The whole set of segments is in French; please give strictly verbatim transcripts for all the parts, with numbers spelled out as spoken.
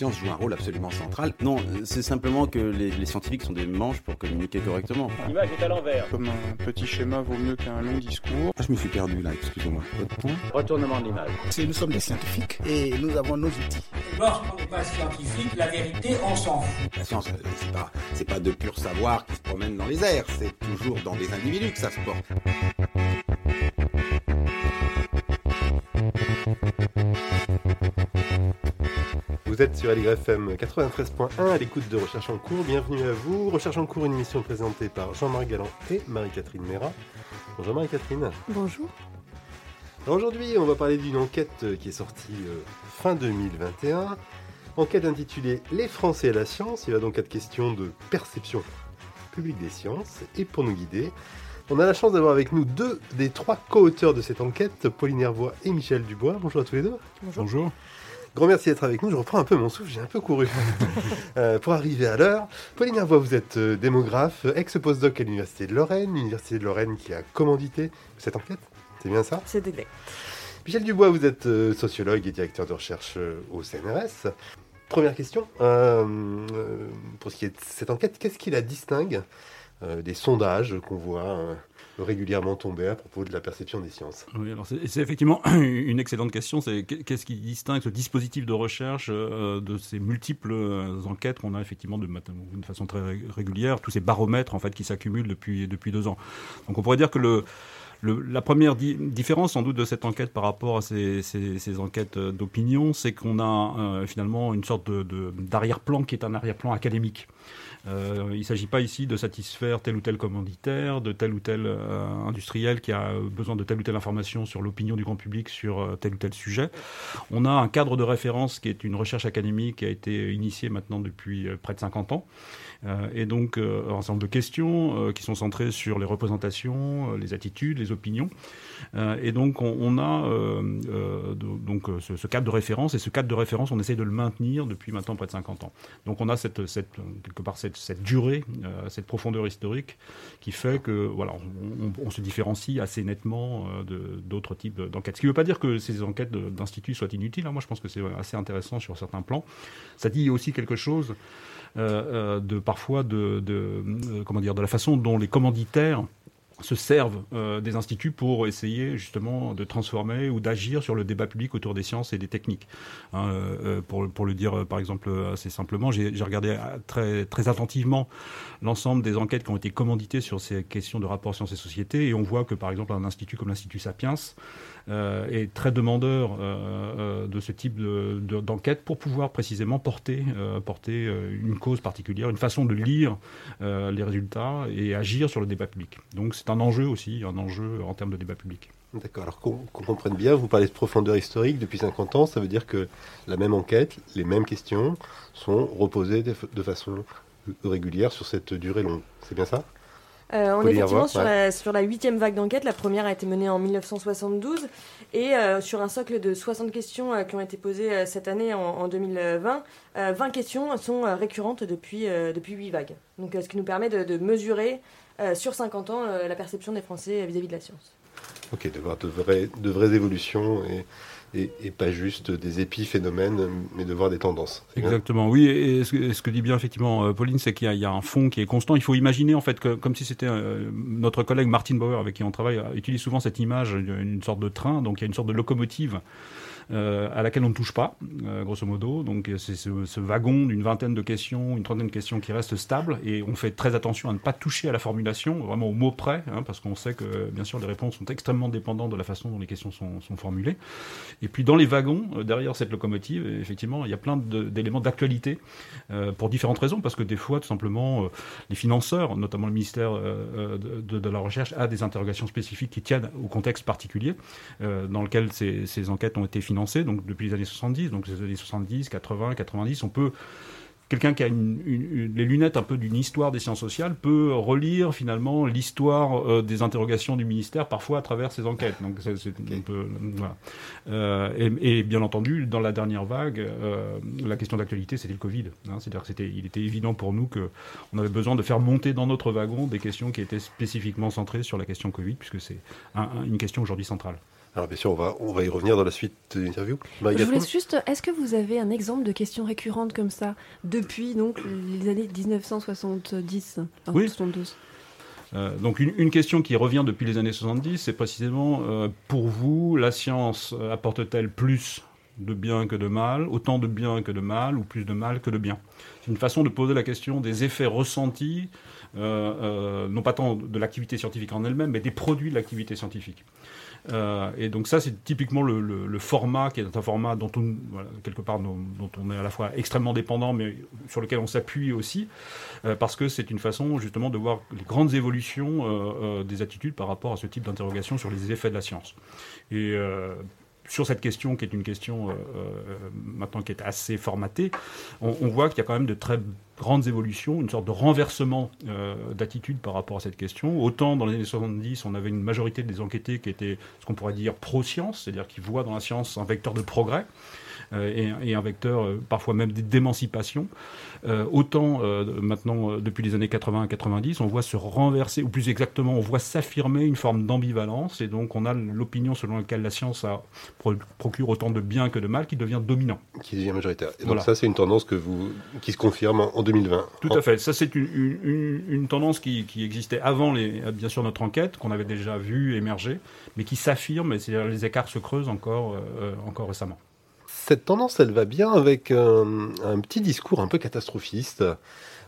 science joue un rôle absolument central. Non, c'est simplement que les, les scientifiques sont des manches pour communiquer correctement. L'image est à l'envers. Comme un petit schéma vaut mieux qu'un long discours. Ah, je me suis perdu là, excusez-moi. Retournement de l'image. Si nous sommes des scientifiques et nous avons nos outils. Lorsqu'on n'est pas scientifique, la vérité, on s'en fout. La science, c'est pas, c'est pas de pur savoir qui se promène dans les airs, c'est toujours dans les individus que ça se porte. Vous êtes sur L R F M quatre-vingt-treize point un à l'écoute de Recherche en cours. Bienvenue à vous. Recherche en cours, une émission présentée par Jean-Marc Galland et Marie-Catherine Mérat. Bonjour Marie-Catherine. Bonjour. Alors aujourd'hui, on va parler d'une enquête qui est sortie euh, fin deux mille vingt et un. Enquête intitulée Les Français et la science. Il va donc être question de perception publique des sciences. Et pour nous guider, on a la chance d'avoir avec nous deux des trois co-auteurs de cette enquête, Pauline Hervois et Michel Dubois. Bonjour à tous les deux. Bonjour. Bonjour. Grand merci d'être avec nous. Je reprends un peu mon souffle, j'ai un peu couru euh, pour arriver à l'heure. Pauline Hervois, vous êtes euh, démographe, ex-postdoc à l'Université de Lorraine, l'Université de Lorraine qui a commandité cette enquête, c'est bien ça ? C'est exact. Michel Dubois, vous êtes euh, sociologue et directeur de recherche euh, au C N R S. Première question, euh, euh, pour ce qui est de cette enquête, qu'est-ce qui la distingue euh, des sondages qu'on voit euh, régulièrement tombé à propos de la perception des sciences? Oui, alors c'est, c'est effectivement une excellente question. C'est qu'est-ce qui distingue ce dispositif de recherche euh, de ces multiples enquêtes qu'on a effectivement de d'une façon très régulière, tous ces baromètres en fait qui s'accumulent depuis depuis deux ans. Donc on pourrait dire que le Le, la première di- différence sans doute de cette enquête par rapport à ces, ces, ces enquêtes d'opinion, c'est qu'on a euh, finalement une sorte de, de, d'arrière-plan qui est un arrière-plan académique. Euh, il ne s'agit pas ici de satisfaire tel ou tel commanditaire, de tel ou tel euh, industriel qui a besoin de telle ou telle information sur l'opinion du grand public sur euh, tel ou tel sujet. On a un cadre de référence qui est une recherche académique qui a été initiée maintenant depuis près de cinquante ans. Euh, et donc euh, un ensemble de questions euh, qui sont centrées sur les représentations, euh, les attitudes, les opinions. Euh, et donc, on, on a euh, euh, donc, ce, ce cadre de référence. Et ce cadre de référence, on essaie de le maintenir depuis maintenant près de cinquante ans. Donc, on a cette, cette, quelque part cette, cette durée, euh, cette profondeur historique qui fait que, voilà, on, on, on se différencie assez nettement euh, de, d'autres types d'enquêtes. Ce qui ne veut pas dire que ces enquêtes d'instituts soient inutiles. Hein. Moi, je pense que c'est assez intéressant sur certains plans. Ça dit aussi quelque chose euh, de, parfois de, de, euh, comment dire, de la façon dont les commanditaires se servent euh, des instituts pour essayer justement de transformer ou d'agir sur le débat public autour des sciences et des techniques. Hein, euh, pour, pour le dire par exemple assez simplement, j'ai, j'ai regardé très, très attentivement l'ensemble des enquêtes qui ont été commanditées sur ces questions de rapport sciences et sociétés, et on voit que par exemple un institut comme l'Institut Sapiens euh, est très demandeur euh, de ce type de, de, d'enquête pour pouvoir précisément porter, euh, porter une cause particulière, une façon de lire euh, les résultats et agir sur le débat public. Donc c'est un enjeu aussi, un enjeu en termes de débat public. D'accord, alors qu'on, qu'on comprenne bien, vous parlez de profondeur historique depuis cinquante ans, ça veut dire que la même enquête, les mêmes questions sont reposées de, de façon régulière sur cette durée longue, c'est bien ça ? Euh, on est effectivement sur, ouais. la, sur la huitième vague d'enquête. La première a été menée en dix-neuf cent soixante-douze et euh, sur un socle de soixante questions euh, qui ont été posées euh, cette année en, en deux mille vingt, euh, vingt questions sont euh, récurrentes depuis, euh, depuis huit vagues. Donc, euh, ce qui nous permet de, de mesurer euh, sur cinquante ans euh, la perception des Français euh, vis-à-vis de la science. Ok, de voir de vraies, de vraies évolutions et... Et, et pas juste des épiphénomènes, mais de voir des tendances. Exactement, oui. Et ce, et ce que dit bien effectivement Pauline, c'est qu'il y a, il y a un fond qui est constant. Il faut imaginer en fait que, comme si c'était euh, notre collègue Martin Bauer avec qui on travaille, utilise souvent cette image d'une sorte de train, donc il y a une sorte de locomotive Euh, à laquelle on ne touche pas, euh, grosso modo. Donc c'est ce, ce wagon d'une vingtaine de questions, une trentaine de questions qui reste stable, et on fait très attention à ne pas toucher à la formulation, vraiment au mot près, hein, parce qu'on sait que, bien sûr, les réponses sont extrêmement dépendantes de la façon dont les questions sont, sont formulées. Et puis dans les wagons, euh, derrière cette locomotive, effectivement, il y a plein de, d'éléments d'actualité euh, pour différentes raisons, parce que des fois, tout simplement, euh, les financeurs, notamment le ministère euh, de, de la Recherche, a des interrogations spécifiques qui tiennent au contexte particulier euh, dans lequel ces, ces enquêtes ont été financées. Donc depuis les années soixante-dix, donc les années soixante-dix, quatre-vingts, quatre-vingt-dix, on peut, quelqu'un qui a une, une, une, les lunettes un peu d'une histoire des sciences sociales peut relire finalement l'histoire euh, des interrogations du ministère parfois à travers ces enquêtes. Donc c'est, c'est okay. un peu, voilà. Euh, et, et bien entendu, dans la dernière vague, euh, la question d'actualité, c'était le Covid. Hein, c'est-à-dire que c'était, il était évident pour nous que on avait besoin de faire monter dans notre wagon des questions qui étaient spécifiquement centrées sur la question Covid, puisque c'est un, un, une question aujourd'hui centrale. Alors bien sûr, on va, on va y revenir dans la suite de l'interview. Je vous laisse juste, est-ce que vous avez un exemple de question récurrente comme ça, depuis donc, les années dix-neuf cent soixante-dix, enfin, oui. soixante-douze? Euh, donc une, une question qui revient depuis les années soixante-dix, c'est précisément, euh, pour vous, la science apporte-t-elle plus de bien que de mal, autant de bien que de mal, ou plus de mal que de bien? C'est une façon de poser la question des effets ressentis, euh, euh, non pas tant de l'activité scientifique en elle-même, mais des produits de l'activité scientifique. Euh, et donc ça, c'est typiquement le, le, le format qui est un format dont on, voilà, quelque part, dont, dont on est à la fois extrêmement dépendant, mais sur lequel on s'appuie aussi, euh, parce que c'est une façon justement de voir les grandes évolutions euh, euh, des attitudes par rapport à ce type d'interrogation sur les effets de la science. Et euh, sur cette question, qui est une question euh, euh, maintenant qui est assez formatée, on, on voit qu'il y a quand même de très grandes évolutions, une sorte de renversement euh, d'attitude par rapport à cette question. Autant dans les années soixante-dix, on avait une majorité des enquêtés qui étaient ce qu'on pourrait dire pro-science, c'est-à-dire qui voient dans la science un vecteur de progrès euh, et, et un vecteur euh, parfois même d'émancipation. Euh, autant euh, maintenant, euh, depuis les années quatre-vingts à quatre-vingt-dix, on voit se renverser, ou plus exactement, on voit s'affirmer une forme d'ambivalence, et donc on a l'opinion selon laquelle la science a, pro- procure autant de bien que de mal qui devient dominant. Qui devient majoritaire. Et donc voilà. Ça, c'est une tendance que vous, qui se confirme en deux mille vingt. Tout à fait. Ça, c'est une, une, une tendance qui, qui existait avant, les, bien sûr, notre enquête, qu'on avait déjà vue émerger, mais qui s'affirme, et c'est-à-dire les écarts se creusent encore, euh, encore récemment. Cette tendance, elle va bien avec un, un petit discours un peu catastrophiste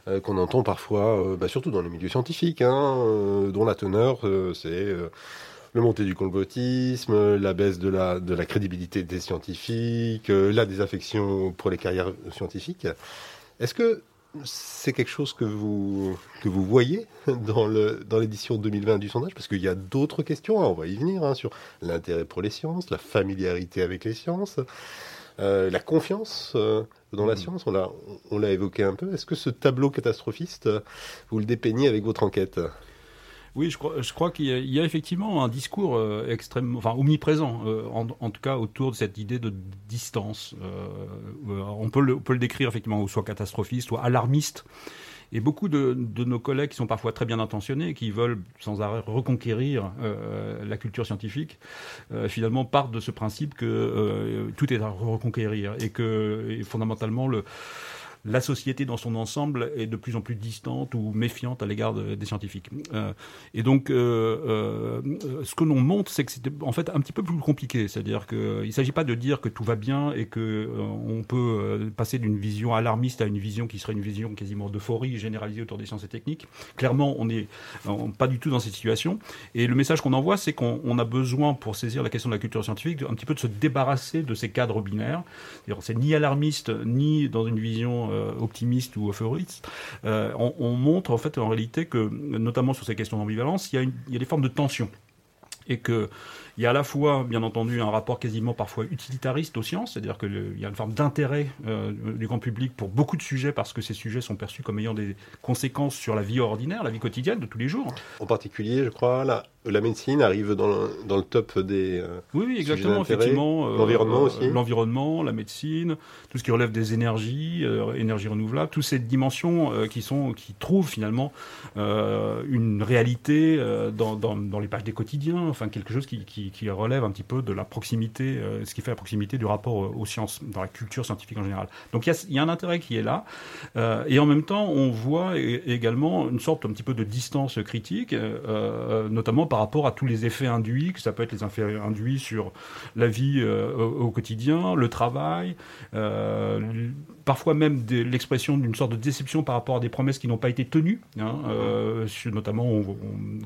euh, qu'on entend parfois, euh, bah, surtout dans les milieux scientifiques, hein, euh, dont la teneur, euh, c'est... Euh, le montée du complotisme, la baisse de la, de la crédibilité des scientifiques, euh, la désaffection pour les carrières scientifiques. Est-ce que c'est quelque chose que vous, que vous voyez dans, le, dans l'édition deux mille vingt du sondage? Parce qu'il y a d'autres questions, hein, on va y venir, hein, sur l'intérêt pour les sciences, la familiarité avec les sciences, euh, la confiance euh, dans la science, on l'a, on l'a évoqué un peu. Est-ce que ce tableau catastrophiste, vous le dépeignez avec votre enquête? Oui, je crois, je crois qu'il y a, il y a effectivement un discours euh, extrêmement, enfin omniprésent, euh, en, en tout cas autour de cette idée de distance. Euh, on peut le, on peut le décrire effectivement, soit catastrophiste, soit alarmiste. Et beaucoup de, de nos collègues qui sont parfois très bien intentionnés, qui veulent sans arrêt reconquérir euh, la culture scientifique, euh, finalement partent de ce principe que euh, tout est à reconquérir et que et fondamentalement le... la société dans son ensemble est de plus en plus distante ou méfiante à l'égard de, des scientifiques. Euh, et donc, euh, euh, ce que l'on montre, c'est que c'est en fait un petit peu plus compliqué. C'est-à-dire qu'il ne s'agit pas de dire que tout va bien et qu'on euh, peut euh, passer d'une vision alarmiste à une vision qui serait une vision quasiment d'euphorie généralisée autour des sciences et techniques. Clairement, on n'est pas du tout dans cette situation. Et le message qu'on envoie, c'est qu'on on a besoin, pour saisir la question de la culture scientifique, un petit peu de se débarrasser de ces cadres binaires. C'est-à-dire, c'est ni alarmiste, ni dans une vision optimiste ou euphoriste, euh, on, on montre en fait en réalité que, notamment sur ces questions d'ambivalence, il y a, une, il y a des formes de tension. Et qu'il y a à la fois, bien entendu, un rapport quasiment parfois utilitariste aux sciences, c'est-à-dire qu'il y a une forme d'intérêt euh, du grand public pour beaucoup de sujets, parce que ces sujets sont perçus comme ayant des conséquences sur la vie ordinaire, la vie quotidienne de tous les jours. En particulier, je crois, la, la médecine arrive dans le, dans le top des euh, oui, oui, exactement, sujets d'intérêt, effectivement, euh, l'environnement aussi. L'environnement, la médecine, tout ce qui relève des énergies, euh, énergies renouvelables, toutes ces dimensions euh, qui, sont, qui trouvent finalement euh, une réalité euh, dans, dans, dans les pages des quotidiens, enfin quelque chose qui, qui, qui relève un petit peu de la proximité, euh, ce qui fait la proximité du rapport aux sciences, dans la culture scientifique en général. Donc il y, y a un intérêt qui est là, euh, et en même temps on voit également une sorte un petit peu de distance critique, euh, notamment par rapport à tous les effets induits, que ça peut être les effets induits sur la vie euh, au, au quotidien, le travail, euh, parfois même des, l'expression d'une sorte de déception par rapport à des promesses qui n'ont pas été tenues, hein, euh, notamment on,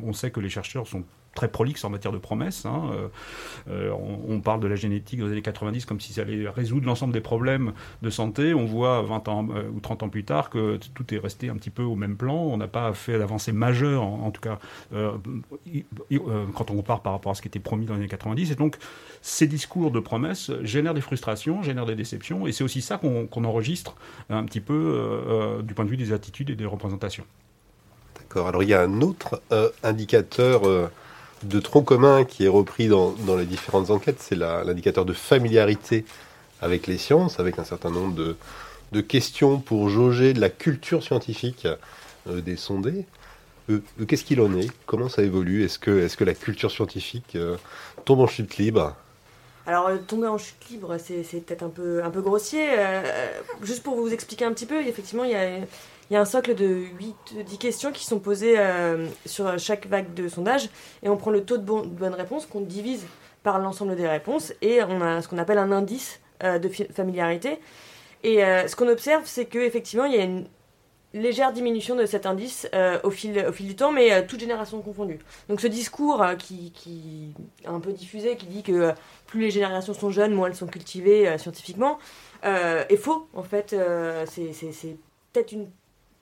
on, on sait que les chercheurs sont très prolixe en matière de promesses. Hein. Euh, on, on parle de la génétique dans les années quatre-vingt-dix comme si ça allait résoudre l'ensemble des problèmes de santé. On voit vingt ans euh, ou trente ans plus tard que tout est resté un petit peu au même plan. On n'a pas fait d'avancée majeure, en, en tout cas, euh, y, y, euh, quand on compare par rapport à ce qui était promis dans les années quatre-vingt-dix. Et donc, ces discours de promesses génèrent des frustrations, génèrent des déceptions. Et c'est aussi ça qu'on, qu'on enregistre un petit peu euh, du point de vue des attitudes et des représentations. D'accord. Alors, il y a un autre euh, indicateur... Euh... de tronc commun qui est repris dans, dans les différentes enquêtes, c'est la, l'indicateur de familiarité avec les sciences, avec un certain nombre de, de questions pour jauger de la culture scientifique euh, des sondés. Euh, qu'est-ce qu'il en est ? Comment ça évolue ? Est-ce que, est-ce que la culture scientifique euh, tombe en chute libre ? Alors, tomber en chute libre, c'est, c'est peut-être un peu, un peu grossier. Euh, juste pour vous expliquer un petit peu, effectivement, il y a, il y a un socle de huit à dix questions qui sont posées euh, sur chaque vague de sondage. Et on prend le taux de, bon, de bonnes réponses qu'on divise par l'ensemble des réponses. Et on a ce qu'on appelle un indice euh, de familiarité. Et euh, ce qu'on observe, c'est qu'effectivement, il y a une légère diminution de cet indice euh, au, fil, au fil du temps, mais euh, toute génération confondue. Donc ce discours euh, qui, qui est un peu diffusé, qui dit que euh, plus les générations sont jeunes, moins elles sont cultivées euh, scientifiquement, euh, est faux, en fait. Euh, c'est, c'est, c'est peut-être une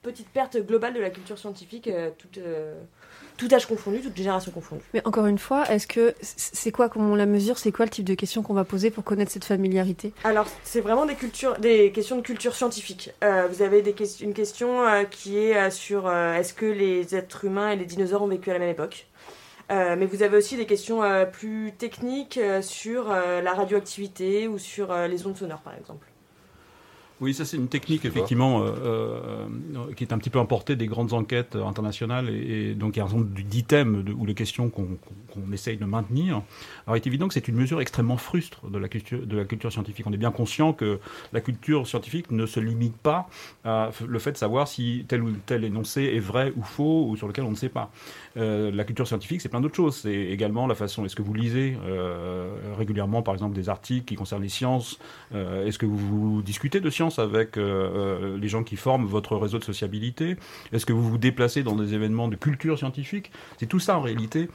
petite perte globale de la culture scientifique, euh, toute, euh, tout âge confondu, toute génération confondue. Mais encore une fois, est-ce que c'est quoi, comment on la mesure, c'est quoi le type de questions qu'on va poser pour connaître cette familiarité ? Alors, c'est vraiment des, cultures, des questions de culture scientifique. Euh, vous avez des que- une question euh, qui est euh, sur euh, est-ce que les êtres humains et les dinosaures ont vécu à la même époque ? Euh, mais vous avez aussi des questions euh, plus techniques euh, sur euh, la radioactivité ou sur euh, les ondes sonores, par exemple. Oui, ça c'est une technique effectivement euh, euh, qui est un petit peu importée des grandes enquêtes internationales et, et donc il y a un nombre d'items de, ou de questions qu'on, qu'on, qu'on essaye de maintenir. Alors il est évident que c'est une mesure extrêmement frustre de la culture, de la culture scientifique. On est bien conscient que la culture scientifique ne se limite pas à le fait de savoir si tel ou tel énoncé est vrai ou faux ou sur lequel on ne sait pas. Euh, la culture scientifique c'est plein d'autres choses. C'est également la façon, est-ce que vous lisez euh, régulièrement par exemple des articles qui concernent les sciences, euh, est-ce que vous, vous discutez de sciences avec euh, les gens qui forment votre réseau de sociabilité ? Est-ce que vous vous déplacez dans des événements de culture scientifique ? C'est tout ça en réalité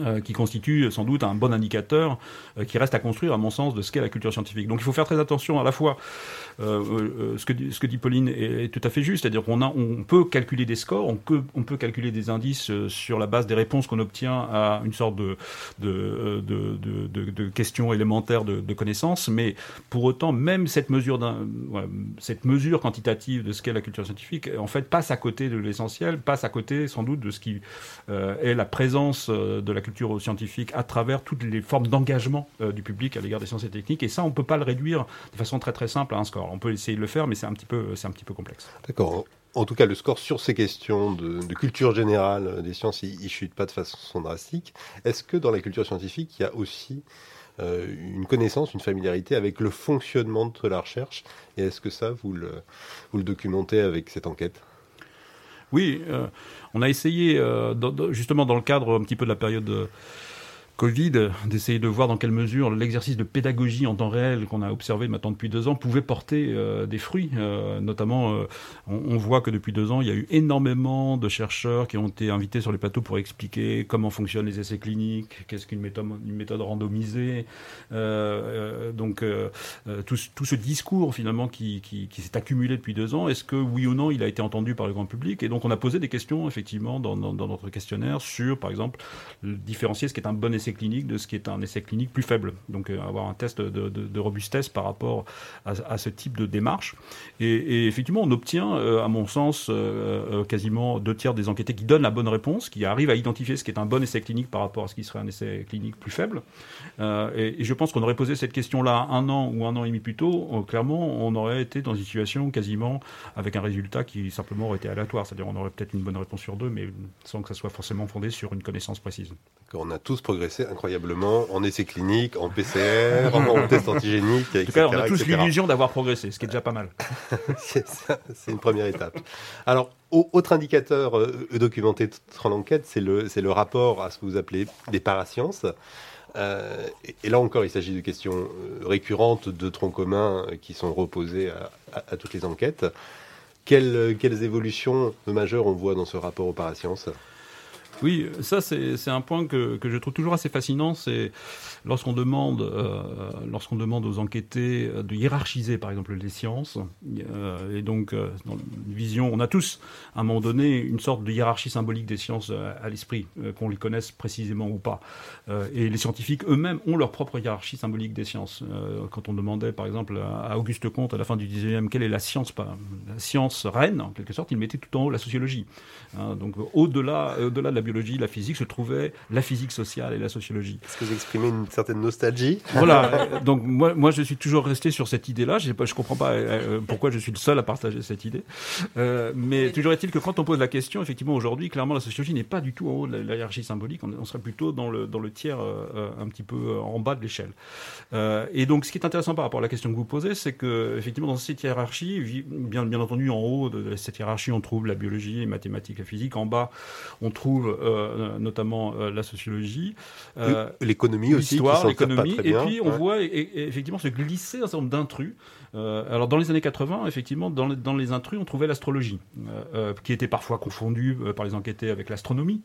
euh, qui constitue sans doute un bon indicateur euh, qui reste à construire à mon sens de ce qu'est la culture scientifique. Donc il faut faire très attention à la fois euh, euh, ce, que, ce que dit Pauline est, est tout à fait juste, c'est-à-dire qu'on a, on peut calculer des scores, on peut, on peut calculer des indices sur la base des réponses qu'on obtient à une sorte de, de, de, de, de, de questions élémentaires de, de connaissances, mais pour autant même cette mesure, d'un, voilà, cette mesure quantitative de ce qu'est la culture scientifique en fait passe à côté de l'essentiel, passe à côté sans doute de ce qui euh, est la présence de la culture scientifique à travers toutes les formes d'engagement euh, du public à l'égard des sciences et techniques. Et ça, on ne peut pas le réduire de façon très très simple à un score. On peut essayer de le faire, mais c'est un petit peu, c'est un petit peu complexe. D'accord. En tout cas, le score sur ces questions de, de culture générale des sciences, il ne chute pas de façon drastique. Est-ce que dans la culture scientifique, il y a aussi euh, une connaissance, une familiarité avec le fonctionnement de la recherche ? Et est-ce que ça, vous le, vous le documentez avec cette enquête ? Oui, euh, on a essayé, euh, dans, justement dans le cadre un petit peu de la période euh, Covid, d'essayer de voir dans quelle mesure l'exercice de pédagogie en temps réel qu'on a observé maintenant depuis deux ans pouvait porter euh, des fruits. Euh, notamment, euh, on, on voit que depuis deux ans, il y a eu énormément de chercheurs qui ont été invités sur les plateaux pour expliquer comment fonctionnent les essais cliniques, qu'est-ce qu'une méthode, une méthode randomisée. Euh, euh, donc, euh, tout, tout ce discours finalement qui, qui, qui s'est accumulé depuis deux ans, est-ce que oui ou non, il a été entendu par le grand public ? Et donc, on a posé des questions effectivement dans, dans, dans notre questionnaire sur, par exemple, différencier ce qui est un bon essai clinique de ce qui est un essai clinique plus faible. Donc euh, avoir un test de, de, de robustesse par rapport à, à ce type de démarche. Et, et effectivement, on obtient, euh, à mon sens, euh, quasiment deux tiers des enquêtés qui donnent la bonne réponse, qui arrivent à identifier ce qui est un bon essai clinique par rapport à ce qui serait un essai clinique plus faible. Euh, et, et je pense qu'on aurait posé cette question-là un an ou un an et demi plus tôt, euh, clairement, on aurait été dans une situation quasiment avec un résultat qui simplement aurait été aléatoire. C'est-à-dire on aurait peut-être une bonne réponse sur deux, mais sans que ça soit forcément fondé sur une connaissance précise. D'accord, on a tous progressé incroyablement en essais cliniques, en P C R, en tests antigéniques, et cetera. En tout cas, on a tous et cetera l'illusion d'avoir progressé, ce qui est déjà pas mal. c'est, ça, c'est une première étape. Alors, autre indicateur euh, documenté dans l'enquête, c'est le, c'est le rapport à ce que vous appelez des parasciences. Euh, et, et là encore, il s'agit de questions récurrentes de troncs communs qui sont reposées à, à, à toutes les enquêtes. Quelles, quelles évolutions majeures on voit dans ce rapport aux parasciences ? Oui, ça c'est, c'est un point que, que je trouve toujours assez fascinant, c'est lorsqu'on demande, euh, lorsqu'on demande aux enquêtés de hiérarchiser par exemple les sciences, euh, et donc euh, dans une vision, on a tous à un moment donné une sorte de hiérarchie symbolique des sciences à, à l'esprit, euh, qu'on les connaisse précisément ou pas, euh, et les scientifiques eux-mêmes ont leur propre hiérarchie symbolique des sciences. Euh, quand on demandait par exemple à, à Auguste Comte à la fin du dix-neuvième quelle est la science, la science reine en quelque sorte, il mettait tout en haut la sociologie, hein, donc au-delà, au-delà de la biologie, la physique, se trouvaient la physique sociale et la sociologie. Est-ce que vous exprimez une certaine nostalgie ? Voilà, donc moi, moi je suis toujours resté sur cette idée-là, je ne comprends pas euh, pourquoi je suis le seul à partager cette idée, euh, mais toujours est-il que quand on pose la question, effectivement aujourd'hui, clairement la sociologie n'est pas du tout en haut de la hiérarchie symbolique, on, on serait plutôt dans le, dans le tiers euh, un petit peu en bas de l'échelle. Euh, et donc ce qui est intéressant par rapport à la question que vous posez, c'est que effectivement dans cette hiérarchie, bien, bien entendu en haut de cette hiérarchie, on trouve la biologie, les mathématiques, la physique, en bas on trouve euh, notamment euh, la sociologie, euh, l'économie aussi, l'histoire, l'économie, et puis on ouais. voit et, et effectivement se glisser un certain nombre d'intrus. Euh, alors dans les années quatre-vingts, effectivement, dans, le, dans les intrus, on trouvait l'astrologie, euh, euh, qui était parfois confondue euh, par les enquêtés avec l'astronomie.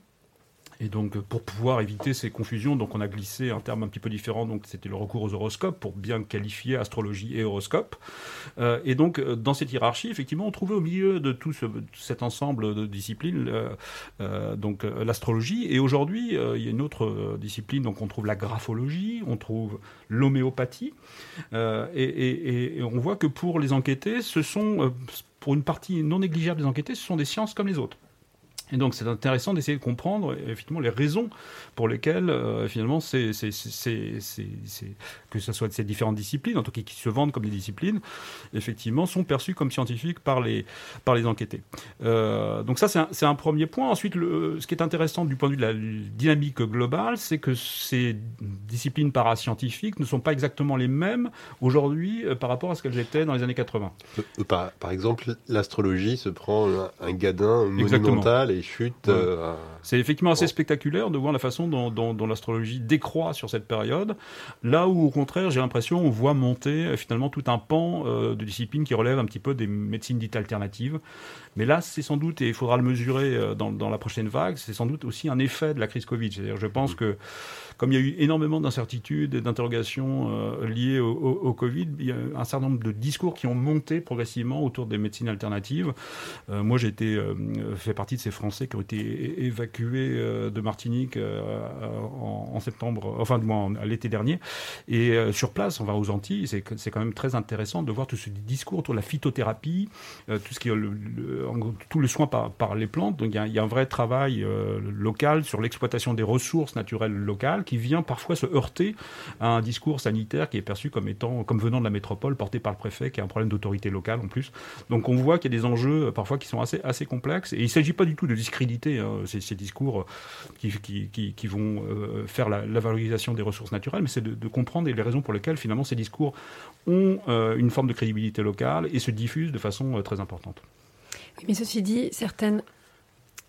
Et donc, pour pouvoir éviter ces confusions, donc on a glissé un terme un petit peu différent. Donc, c'était le recours aux horoscopes pour bien qualifier astrologie et horoscope. Euh, et donc, dans cette hiérarchie, effectivement, on trouvait au milieu de tout ce, cet ensemble de disciplines, euh, euh, donc euh, l'astrologie. Et aujourd'hui, euh, il y a une autre discipline. Donc, on trouve la graphologie, on trouve l'homéopathie, euh, et, et, et on voit que pour les enquêtés, ce sont, pour une partie non négligeable des enquêtés, ce sont des sciences comme les autres. Et donc, c'est intéressant d'essayer de comprendre effectivement les raisons pour lesquelles euh, finalement c'est, c'est, c'est, c'est, c'est, c'est, que ce soit ces différentes disciplines, en tout cas qui se vendent comme des disciplines, effectivement sont perçues comme scientifiques par les par les enquêtés. Euh, donc ça, c'est un, c'est un premier point. Ensuite, le, ce qui est intéressant du point de vue de la dynamique globale, c'est que ces disciplines parascientifiques ne sont pas exactement les mêmes aujourd'hui euh, par rapport à ce qu'elles étaient dans les années quatre-vingts. Par, par exemple, l'astrologie se prend un, un gadin monumental. Et... chutes. Ouais. Euh, c'est effectivement assez bon. spectaculaire de voir la façon dont, dont, dont l'astrologie décroît sur cette période, là où au contraire j'ai l'impression on voit monter euh, finalement tout un pan euh, de disciplines qui relèvent un petit peu des médecines dites alternatives. Mais là c'est sans doute, et il faudra le mesurer euh, dans, dans la prochaine vague, c'est sans doute aussi un effet de la crise Covid. C'est-à-dire je pense mmh. que comme il y a eu énormément d'incertitudes et d'interrogations euh, liées au, au, au Covid, il y a un certain nombre de discours qui ont monté progressivement autour des médecines alternatives. Euh, moi j'ai été euh, fait partie de ces Français qui ont été é- évacués euh, de Martinique euh, en, en septembre, enfin du moins en, l'été dernier. Et euh, sur place, on va aux Antilles, c'est, c'est quand même très intéressant de voir tout ce discours autour de la phytothérapie, euh, tout ce qui est le, le, tout le soin par, par les plantes. Donc il y, y a un vrai travail euh, local sur l'exploitation des ressources naturelles locales qui vient parfois se heurter à un discours sanitaire qui est perçu comme étant, comme venant de la métropole, porté par le préfet, qui a un problème d'autorité locale en plus. Donc on voit qu'il y a des enjeux parfois qui sont assez, assez complexes. Et il ne s'agit pas du tout de discréditer hein, ces, ces discours qui, qui, qui, qui vont euh, faire la, la valorisation des ressources naturelles, mais c'est de, de comprendre les raisons pour lesquelles finalement ces discours ont euh, une forme de crédibilité locale et se diffusent de façon euh, très importante. Oui, mais ceci dit, certaines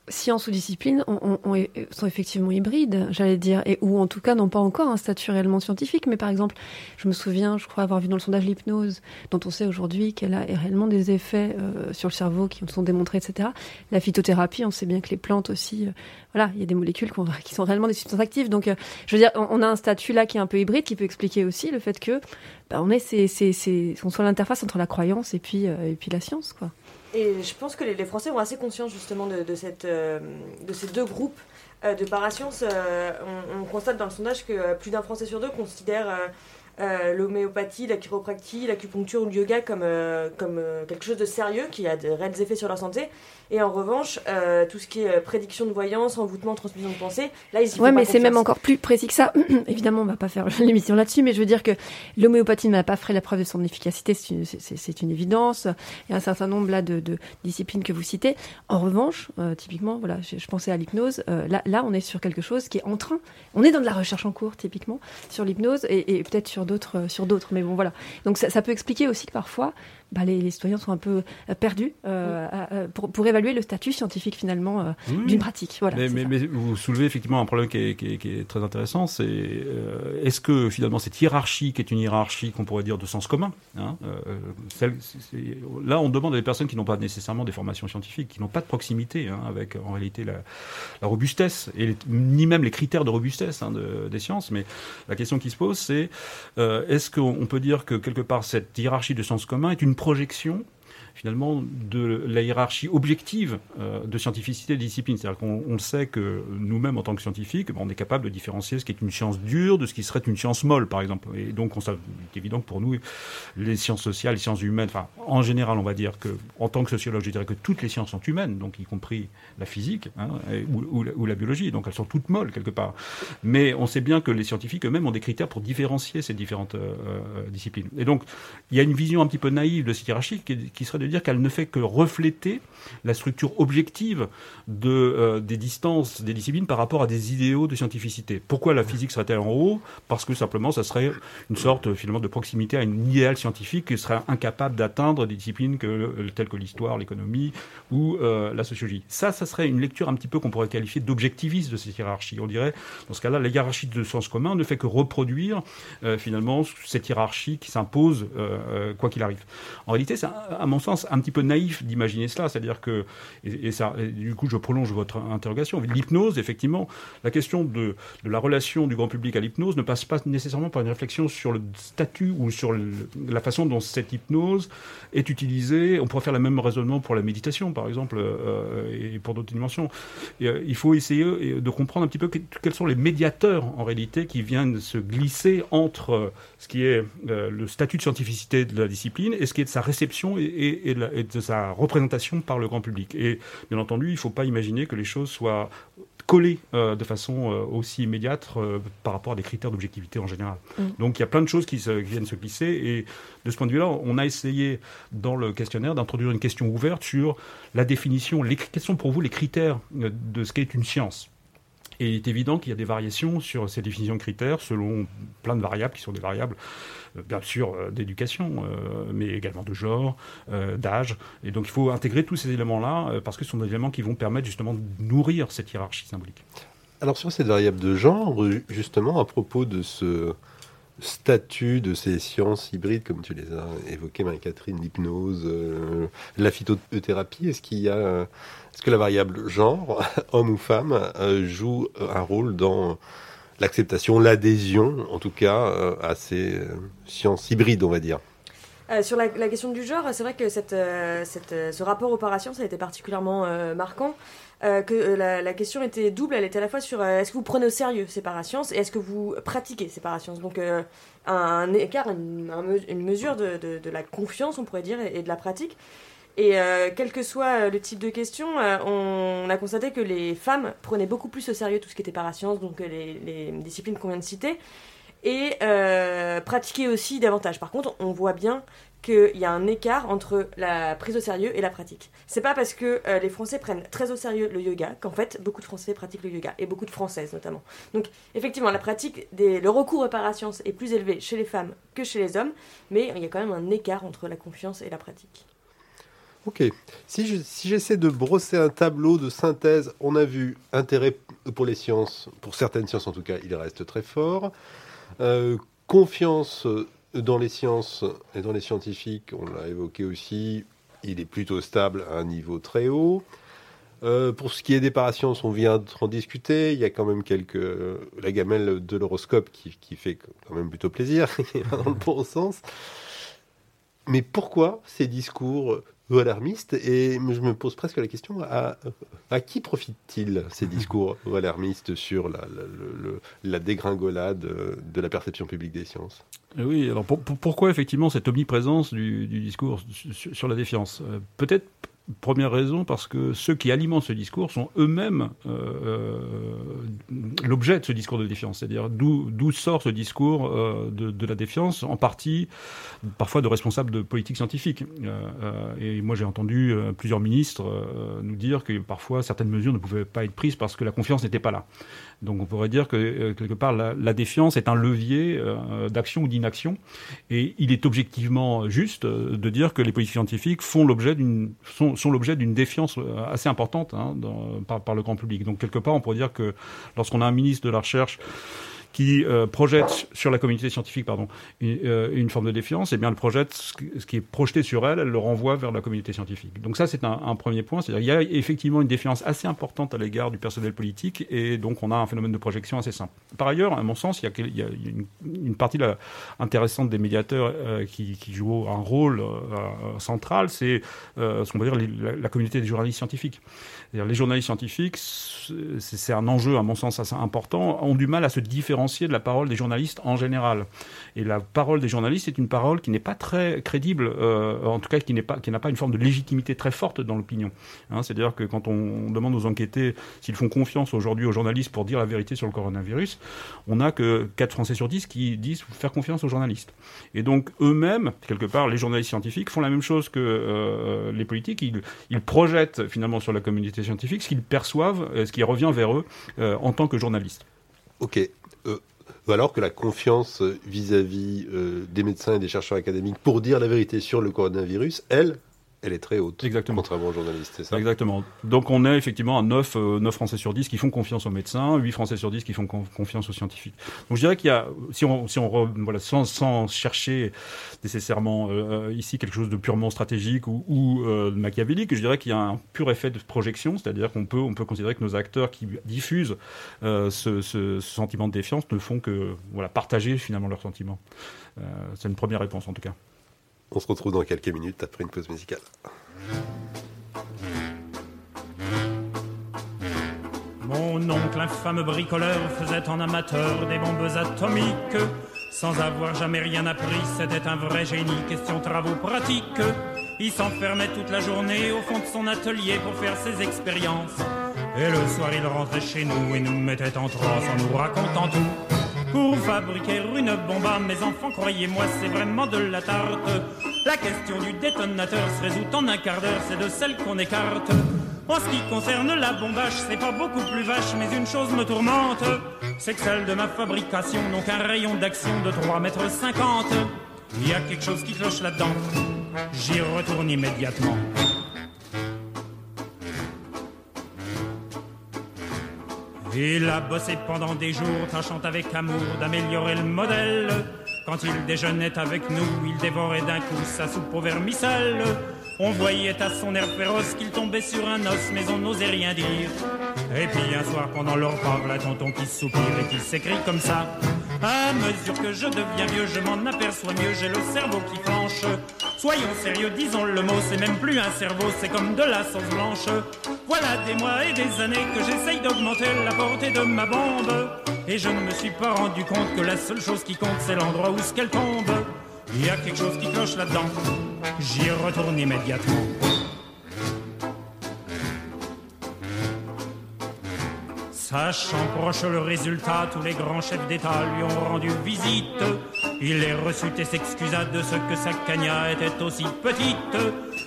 sciences ou disciplines ont, ont, ont, sont effectivement hybrides, j'allais dire, et, ou en tout cas n'ont pas encore un statut réellement scientifique. Mais par exemple, je me souviens, je crois avoir vu dans le sondage l'hypnose, dont on sait aujourd'hui qu'elle a réellement des effets euh, sur le cerveau qui sont démontrés, et cetera. La phytothérapie, on sait bien que les plantes aussi, euh, voilà, il y a des molécules qu'on, qui sont réellement des substances actives. Donc, euh, je veux dire, on, on a un statut là qui est un peu hybride, qui peut expliquer aussi le fait que bah, on est, c'est, c'est, c'est, on soit l'interface entre la croyance et puis euh, et puis la science, quoi. Et je pense que les Français ont assez conscience justement de, de, cette, de ces deux groupes de parasciences. On, on constate dans le sondage que plus d'un Français sur deux considère l'homéopathie, la chiropractie, l'acupuncture ou le yoga comme, comme quelque chose de sérieux qui a de réels effets sur leur santé. Et en revanche, euh, tout ce qui est prédiction de voyance, envoûtement, transmission de pensée, là, ils y font ouais, pas mais confiance. C'est même encore plus précis que ça. Évidemment, on ne va pas faire l'émission là-dessus, mais je veux dire que l'homéopathie n'a pas fait la preuve de son efficacité, c'est une, c'est, c'est une évidence. Il y a un certain nombre là, de, de disciplines que vous citez. En revanche, euh, typiquement, voilà, je, je pensais à l'hypnose. Euh, là, là, on est sur quelque chose qui est en train. On est dans de la recherche en cours, typiquement, sur l'hypnose et, et peut-être sur d'autres, euh, sur d'autres. Mais bon, voilà. Donc, ça, ça peut expliquer aussi que parfois, bah, les, les citoyens sont un peu perdus euh, oui. pour, pour évaluer le statut scientifique finalement euh, oui. d'une pratique. Voilà, mais, mais, mais vous soulevez effectivement un problème qui est, qui est, qui est très intéressant, c'est euh, est-ce que finalement cette hiérarchie qui est une hiérarchie qu'on pourrait dire de sens commun, hein, euh, celle, c'est, c'est, là on demande à des personnes qui n'ont pas nécessairement des formations scientifiques, qui n'ont pas de proximité hein, avec en réalité la, la robustesse, et les, ni même les critères de robustesse hein, de, des sciences, mais la question qui se pose c'est euh, est-ce qu'on peut dire que quelque part cette hiérarchie de sens commun est une projection finalement de la hiérarchie objective euh, de scientificité et de discipline. C'est-à-dire qu'on on sait que nous-mêmes, en tant que scientifiques, ben, on est capable de différencier ce qui est une science dure de ce qui serait une science molle, par exemple. Et donc, on, ça, il est évident que pour nous, les sciences sociales, les sciences humaines, enfin, en général, on va dire que, en tant que sociologue, je dirais que toutes les sciences sont humaines, donc y compris la physique hein, et, ou, ou, la, ou la biologie. Donc, elles sont toutes molles, quelque part. Mais on sait bien que les scientifiques eux-mêmes ont des critères pour différencier ces différentes euh, disciplines. Et donc, il y a une vision un petit peu naïve de cette hiérarchie qui, qui serait de dire qu'elle ne fait que refléter la structure objective de, euh, des distances des disciplines par rapport à des idéaux de scientificité. Pourquoi la physique serait-elle en haut ? Parce que simplement, ça serait une sorte finalement de proximité à une idéal scientifique qui serait incapable d'atteindre des disciplines que, telles que l'histoire, l'économie ou euh, la sociologie. Ça, ça serait une lecture un petit peu qu'on pourrait qualifier d'objectiviste de cette hiérarchie. On dirait, dans ce cas-là, la hiérarchie de sens commun ne fait que reproduire euh, finalement cette hiérarchie qui s'impose euh, quoi qu'il arrive. En réalité, c'est à mon sens un petit peu naïf d'imaginer cela, c'est-à-dire que, et, et, ça, et du coup je prolonge votre interrogation, l'hypnose, effectivement, la question de, de la relation du grand public à l'hypnose ne passe pas nécessairement par une réflexion sur le statut ou sur le, la façon dont cette hypnose est utilisée. On pourrait faire le même raisonnement pour la méditation, par exemple, euh, et pour d'autres dimensions. Et, euh, il faut essayer de comprendre un petit peu que, quels sont les médiateurs, en réalité, qui viennent se glisser entre euh, ce qui est euh, le statut de scientificité de la discipline et ce qui est de sa réception et, et, et, de, la, et de sa représentation par le grand public. Et bien entendu, il ne faut pas imaginer que les choses soient collées euh, de façon euh, aussi immédiate euh, par rapport à des critères d'objectivité en général. Mmh. Donc il y a plein de choses qui, se, qui viennent se glisser. Et de ce point de vue-là, on a essayé dans le questionnaire d'introduire une question ouverte sur la définition, les, quels sont pour vous les critères de ce qu'est une science ? Et il est évident qu'il y a des variations sur ces définitions de critères selon plein de variables qui sont des variables, bien sûr, d'éducation, mais également de genre, d'âge. Et donc il faut intégrer tous ces éléments-là parce que ce sont des éléments qui vont permettre justement de nourrir cette hiérarchie symbolique. Alors sur cette variable de genre, justement, à propos de ce statut de ces sciences hybrides, comme tu les as évoquées, Marie-Catherine, l'hypnose, euh, la phytothérapie, est-ce qu'il y a, euh, est-ce que la variable genre, homme ou femme, euh, joue un rôle dans l'acceptation, l'adhésion, en tout cas, euh, à ces euh, sciences hybrides, on va dire ? Euh, sur la, la question du genre, c'est vrai que cette, euh, cette, ce rapport aux parasciences a été particulièrement euh, marquant. Euh, que euh, la, la question était double, elle était à la fois sur euh, est-ce que vous prenez au sérieux ces parasciences et est-ce que vous pratiquez ces parasciences. Donc euh, un, un écart, une, une mesure de, de, de la confiance, on pourrait dire, et, et de la pratique. Et euh, quel que soit le type de question, euh, on, on a constaté que les femmes prenaient beaucoup plus au sérieux tout ce qui était parasciences, donc les, les disciplines qu'on vient de citer, et euh, pratiquaient aussi davantage. Par contre, on voit bien qu'il y a un écart entre la prise au sérieux et la pratique. C'est pas parce que euh, les Français prennent très au sérieux le yoga qu'en fait, beaucoup de Français pratiquent le yoga, et beaucoup de Françaises notamment. Donc, effectivement, la pratique, des, le recours aux parasciences est plus élevé chez les femmes que chez les hommes, mais il y a quand même un écart entre la confiance et la pratique. Ok. Si, je, si j'essaie de brosser un tableau de synthèse, on a vu intérêt pour les sciences, pour certaines sciences en tout cas, il reste très fort. Euh, confiance dans les sciences et dans les scientifiques, on l'a évoqué aussi, il est plutôt stable à un niveau très haut. Euh, pour ce qui est des parasciences, on vient d'en discuter. Il y a quand même quelques... Euh, la gamelle de l'horoscope qui, qui fait quand même plutôt plaisir, qui va dans le bon sens. Mais pourquoi ces discours alarmistes ? Et je me pose presque la question, à, à qui profitent-ils ces discours alarmistes sur la, la, la, la dégringolade de la perception publique des sciences ? Oui, alors pour, pour, pourquoi effectivement cette omniprésence du, du discours sur, sur la défiance ? euh, Peut-être, première raison, parce que ceux qui alimentent ce discours sont eux-mêmes euh, l'objet de ce discours de défiance. C'est-à-dire d'où, d'où sort ce discours euh, de, de la défiance, en partie parfois de responsables de politique scientifique. Euh, euh, et moi j'ai entendu euh, plusieurs ministres euh, nous dire que parfois certaines mesures ne pouvaient pas être prises parce que la confiance n'était pas là. Donc on pourrait dire que, euh, quelque part, la, la défiance est un levier euh, d'action ou d'inaction. Et il est objectivement juste euh, de dire que les politiques scientifiques font l'objet d'une, sont, sont l'objet d'une défiance assez importante hein, dans, par, par le grand public. Donc quelque part, on pourrait dire que lorsqu'on a un ministre de la Recherche qui euh, projette sur la communauté scientifique pardon, une, euh, une forme de défiance, eh bien, elle projette ce qui est projeté sur elle, elle le renvoie vers la communauté scientifique. Donc ça, c'est un, un premier point. C'est-à-dire qu'il y a effectivement une défiance assez importante à l'égard du personnel politique, et donc on a un phénomène de projection assez simple. Par ailleurs, à mon sens, il y a, il y a une, une partie là, intéressante des médiateurs euh, qui, qui jouent un rôle euh, central, c'est euh, ce qu'on va dire la, la communauté des journalistes scientifiques. C'est-à-dire les journalistes scientifiques, c'est, c'est un enjeu, à mon sens, assez important, ont du mal à se différencier de la parole des journalistes en général. Et la parole des journalistes est une parole qui n'est pas très crédible, euh, en tout cas qui, n'est pas, qui n'a pas une forme de légitimité très forte dans l'opinion. Hein, c'est-à-dire que quand on, on demande aux enquêtés s'ils font confiance aujourd'hui aux journalistes pour dire la vérité sur le coronavirus, on n'a que quatre Français sur dix qui disent faire confiance aux journalistes. Et donc eux-mêmes, quelque part, les journalistes scientifiques font la même chose que euh, les politiques. Ils, ils projettent finalement sur la communauté scientifique ce qu'ils perçoivent, ce qui revient vers eux euh, en tant que journalistes. Ok. Euh, alors que la confiance vis-à-vis euh, des médecins et des chercheurs académiques pour dire la vérité sur le coronavirus, elle, elle est très haute. Exactement. Contrairement aux journalistes, c'est ça ? Exactement. Donc on est effectivement à neuf Français sur dix qui font confiance aux médecins, huit Français sur dix qui font confiance aux scientifiques. Donc je dirais qu'il y a, si on, si on voilà, sans, sans chercher nécessairement euh, ici quelque chose de purement stratégique ou, ou euh, machiavélique, je dirais qu'il y a un pur effet de projection, c'est-à-dire qu'on peut, on peut considérer que nos acteurs qui diffusent euh, ce, ce, ce sentiment de défiance ne font que voilà, partager finalement leurs sentiments. Euh, c'est une première réponse en tout cas. On se retrouve dans quelques minutes après une pause musicale. Mon oncle, infâme bricoleur, faisait en amateur des bombes atomiques. Sans avoir jamais rien appris, c'était un vrai génie. Question travaux pratiques. Il s'enfermait toute la journée au fond de son atelier pour faire ses expériences. Et le soir, il rentrait chez nous et nous mettait en transe en nous racontant tout. Pour fabriquer une bombe à mes enfants, croyez-moi, c'est vraiment de la tarte. La question du détonateur se résout en un quart d'heure, c'est de celle qu'on écarte. En ce qui concerne la bombage, c'est pas beaucoup plus vache, mais une chose me tourmente, c'est que celle de ma fabrication n'a qu'un rayon d'action de trois mètres cinquante. Il y a quelque chose qui cloche là-dedans, j'y retourne immédiatement. Il a bossé pendant des jours, tâchant avec amour d'améliorer le modèle. Quand il déjeunait avec nous, il dévorait d'un coup sa soupe aux vermicelles. On voyait à son air féroce qu'il tombait sur un os, mais on n'osait rien dire. Et puis un soir pendant leur repas, la tonton qui soupire et qui s'écrit comme ça. À mesure que je deviens vieux, je m'en aperçois mieux, j'ai le cerveau qui flanche. Soyons sérieux, disons le mot, c'est même plus un cerveau, c'est comme de la sauce blanche. Voilà des mois et des années que j'essaye d'augmenter la portée de ma bombe. Et je ne me suis pas rendu compte que la seule chose qui compte, c'est l'endroit où ce qu'elle tombe. Il y a quelque chose qui cloche là-dedans, j'y retourne immédiatement. Sachant proche le résultat, tous les grands chefs d'État lui ont rendu visite. Il les reçut et s'excusa de ce que sa cagna était aussi petite.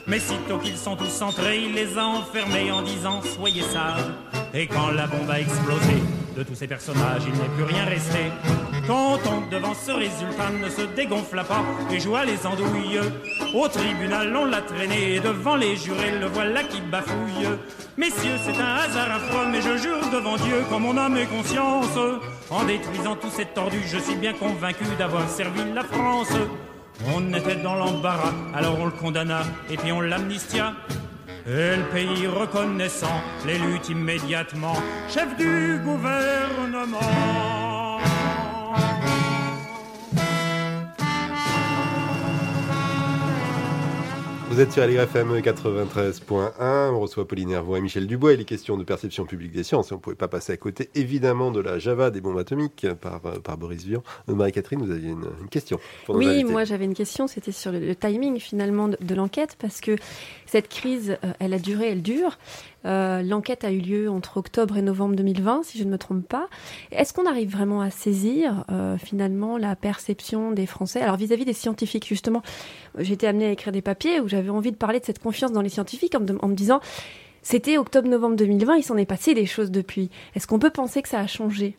Mais sitôt qu'ils sont tous entrés, il les a enfermés en disant « Soyez sages ». Et quand la bombe a explosé, de tous ces personnages, il n'est plus rien resté. Quand on, devant ce résultat, ne se dégonfla pas et joua les andouilles. Au tribunal, on l'a traîné et devant les jurés, le voilà qui bafouille. Messieurs, c'est un hasard affreux, mais je jure devant Dieu, quand mon âme et conscience, en détruisant tous ces tordus, je suis bien convaincu d'avoir servi la France. On était dans l'embarras, alors on le condamna et puis on l'amnistia. Et le pays reconnaissant l'élut immédiatement, chef du gouvernement. Vous êtes sur L R F M quatre-vingt-treize point un, on reçoit Pauline Hervois et Michel Dubois, et les questions de perception publique des sciences. On ne pouvait pas passer à côté, évidemment, de la Java des bombes atomiques par, par Boris Vian. Marie-Catherine, vous aviez une, une question. Oui, moi j'avais une question, c'était sur le, le timing finalement de, de l'enquête, parce que cette crise, euh, elle a duré, elle dure. Euh, l'enquête a eu lieu entre octobre et novembre deux mille vingt, si je ne me trompe pas. Est-ce qu'on arrive vraiment à saisir euh, finalement la perception des Français ? Alors vis-à-vis des scientifiques, justement, j'ai été amenée à écrire des papiers où j'avais envie de parler de cette confiance dans les scientifiques en me, en me disant, c'était octobre-novembre deux mille vingt, il s'en est passé des choses depuis. Est-ce qu'on peut penser que ça a changé ?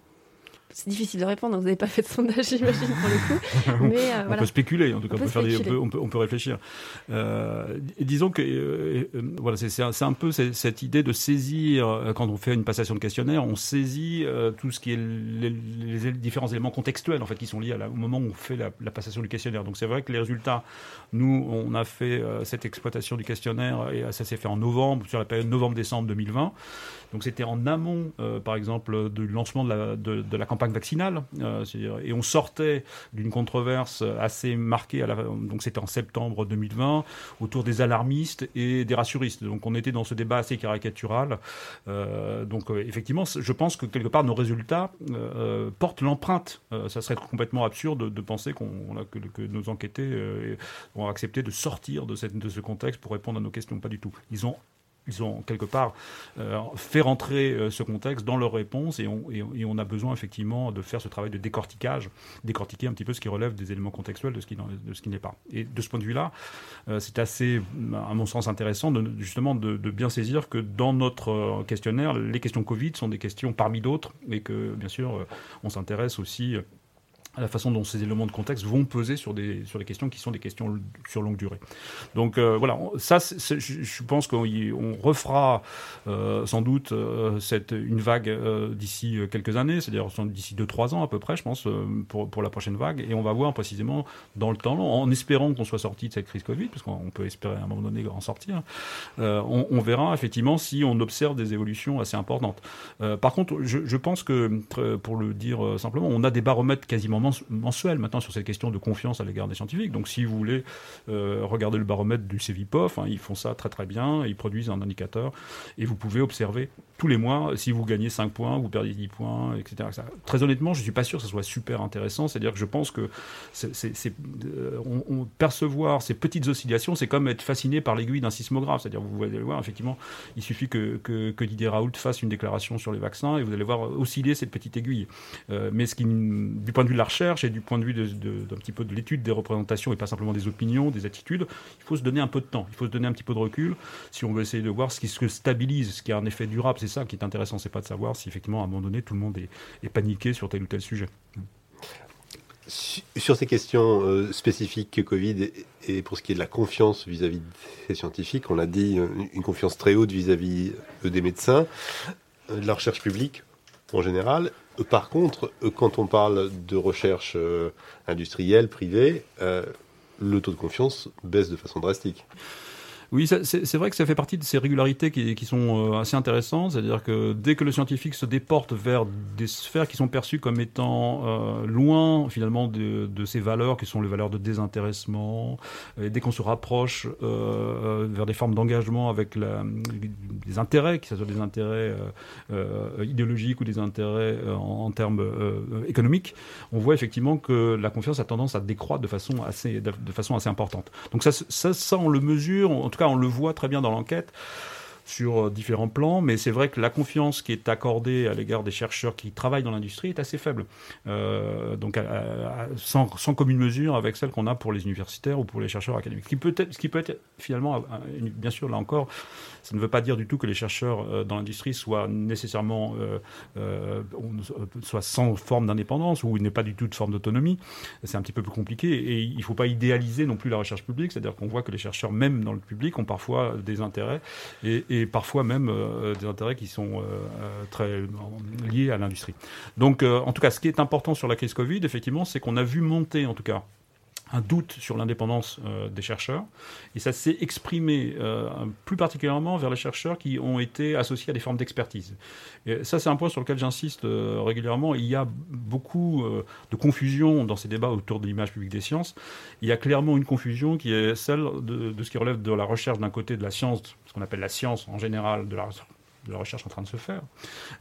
C'est difficile de répondre, vous n'avez pas fait de sondage, j'imagine, pour le coup. Mais, euh, on voilà. peut spéculer, en tout cas, on peut, on peut, faire des, on peut, on peut, on peut réfléchir. Euh, disons que euh, euh, voilà, c'est, c'est, un, c'est un peu c'est, cette idée de saisir, euh, quand on fait une passation de questionnaire, on saisit euh, tout ce qui est les, les différents éléments contextuels, en fait, qui sont liés à la, au moment où on fait la, la passation du questionnaire. Donc c'est vrai que les résultats, nous, on a fait euh, cette exploitation du questionnaire, et ça s'est fait en novembre, sur la période novembre-décembre deux mille vingt. Donc c'était en amont, euh, par exemple, du lancement de la, de, de la campagne vaccinale, euh, c'est-à-dire, et on sortait d'une controverse assez marquée à la, donc c'était en septembre deux mille vingt autour des alarmistes et des rassuristes, donc on était dans ce débat assez caricatural, euh, donc euh, effectivement je pense que quelque part nos résultats euh, portent l'empreinte, euh, ça serait complètement absurde de, de penser qu'on, que, que nos enquêtés euh, ont accepté de sortir de, cette, de ce contexte pour répondre à nos questions, pas du tout. Ils ont Ils ont quelque part euh, fait rentrer euh, ce contexte dans leurs réponses, et on, et, et on a besoin effectivement de faire ce travail de décortiquage, décortiquer un petit peu ce qui relève des éléments contextuels de ce qui, de ce qui n'est pas. Et de ce point de vue-là, euh, c'est assez, à mon sens, intéressant de, justement de, de bien saisir que dans notre questionnaire, les questions Covid sont des questions parmi d'autres, et que bien sûr, on s'intéresse aussi à la façon dont ces éléments de contexte vont peser sur des sur les questions qui sont des questions sur longue durée. Donc euh, voilà, ça c'est, c'est, je pense qu'on y, on refera euh, sans doute euh, cette une vague euh, d'ici quelques années, c'est-à-dire d'ici deux trois ans à peu près, je pense, pour pour la prochaine vague, et on va voir précisément dans le temps long, en espérant qu'on soit sorti de cette crise Covid, parce qu'on peut espérer à un moment donné en sortir. Euh, on, on verra effectivement si on observe des évolutions assez importantes. Euh, par contre, je, je pense que, pour le dire simplement, on a des baromètres quasiment mensuel maintenant sur cette question de confiance à l'égard des scientifiques. Donc si vous voulez euh, regarder le baromètre du CEVIPOF, hein, ils font ça très très bien, ils produisent un indicateur et vous pouvez observer tous les mois si vous gagnez cinq points, vous perdez dix points, et cetera et cetera Très honnêtement, je ne suis pas sûr que ça soit super intéressant, c'est-à-dire que je pense que c'est, c'est, c'est, euh, on, on percevoir ces petites oscillations, c'est comme être fasciné par l'aiguille d'un sismographe, c'est-à-dire vous allez voir, effectivement, il suffit que, que, que Didier Raoult fasse une déclaration sur les vaccins et vous allez voir osciller cette petite aiguille. Euh, mais ce qui, du point de vue de la recherche et du point de vue de, de, d'un petit peu de l'étude des représentations et pas simplement des opinions, des attitudes, il faut se donner un peu de temps, il faut se donner un petit peu de recul si on veut essayer de voir ce qui se stabilise, ce qui a un effet durable. C'est ça qui est intéressant, c'est pas de savoir si effectivement à un moment donné tout le monde est, est paniqué sur tel ou tel sujet. Sur ces questions euh, spécifiques Covid et pour ce qui est de la confiance vis-à-vis des scientifiques, on l'a dit, une confiance très haute vis-à-vis des médecins, de la recherche publique en général. Par contre, quand on parle de recherche euh, industrielle, privée, euh, le taux de confiance baisse de façon drastique. Oui, ça, c'est, c'est vrai que ça fait partie de ces régularités qui, qui sont euh, assez intéressantes, c'est-à-dire que dès que le scientifique se déporte vers des sphères qui sont perçues comme étant euh, loin finalement de, de ces valeurs qui sont les valeurs de désintéressement, et dès qu'on se rapproche euh, vers des formes d'engagement avec la, des intérêts, que ce soit des intérêts euh, euh, idéologiques ou des intérêts euh, en, en termes euh, économiques, on voit effectivement que la confiance a tendance à décroître de façon assez, de, de façon assez importante. Donc ça, ça, ça on le mesure, en tout cas on le voit très bien dans l'enquête sur différents plans, mais c'est vrai que la confiance qui est accordée à l'égard des chercheurs qui travaillent dans l'industrie est assez faible, euh, donc à, à, sans, sans commune mesure avec celle qu'on a pour les universitaires ou pour les chercheurs académiques. Ce qui peut être, ce qui peut être finalement, bien sûr là encore, ça ne veut pas dire du tout que les chercheurs dans l'industrie soient nécessairement euh, euh, soient sans forme d'indépendance ou n'aient pas du tout de forme d'autonomie. C'est un petit peu plus compliqué et il ne faut pas idéaliser non plus la recherche publique, c'est-à-dire qu'on voit que les chercheurs, même dans le public, ont parfois des intérêts et, et et parfois même euh, des intérêts qui sont euh, très liés à l'industrie. Donc, euh, en tout cas, ce qui est important sur la crise Covid, effectivement, c'est qu'on a vu monter, en tout cas, un doute sur l'indépendance euh, des chercheurs. Et ça s'est exprimé euh, plus particulièrement vers les chercheurs qui ont été associés à des formes d'expertise. Et ça, c'est un point sur lequel j'insiste euh, régulièrement. Il y a beaucoup euh, de confusion dans ces débats autour de l'image publique des sciences. Il y a clairement une confusion qui est celle de, de ce qui relève de la recherche d'un côté, de la science, ce qu'on appelle la science en général, de la recherche. de la recherche en train de se faire,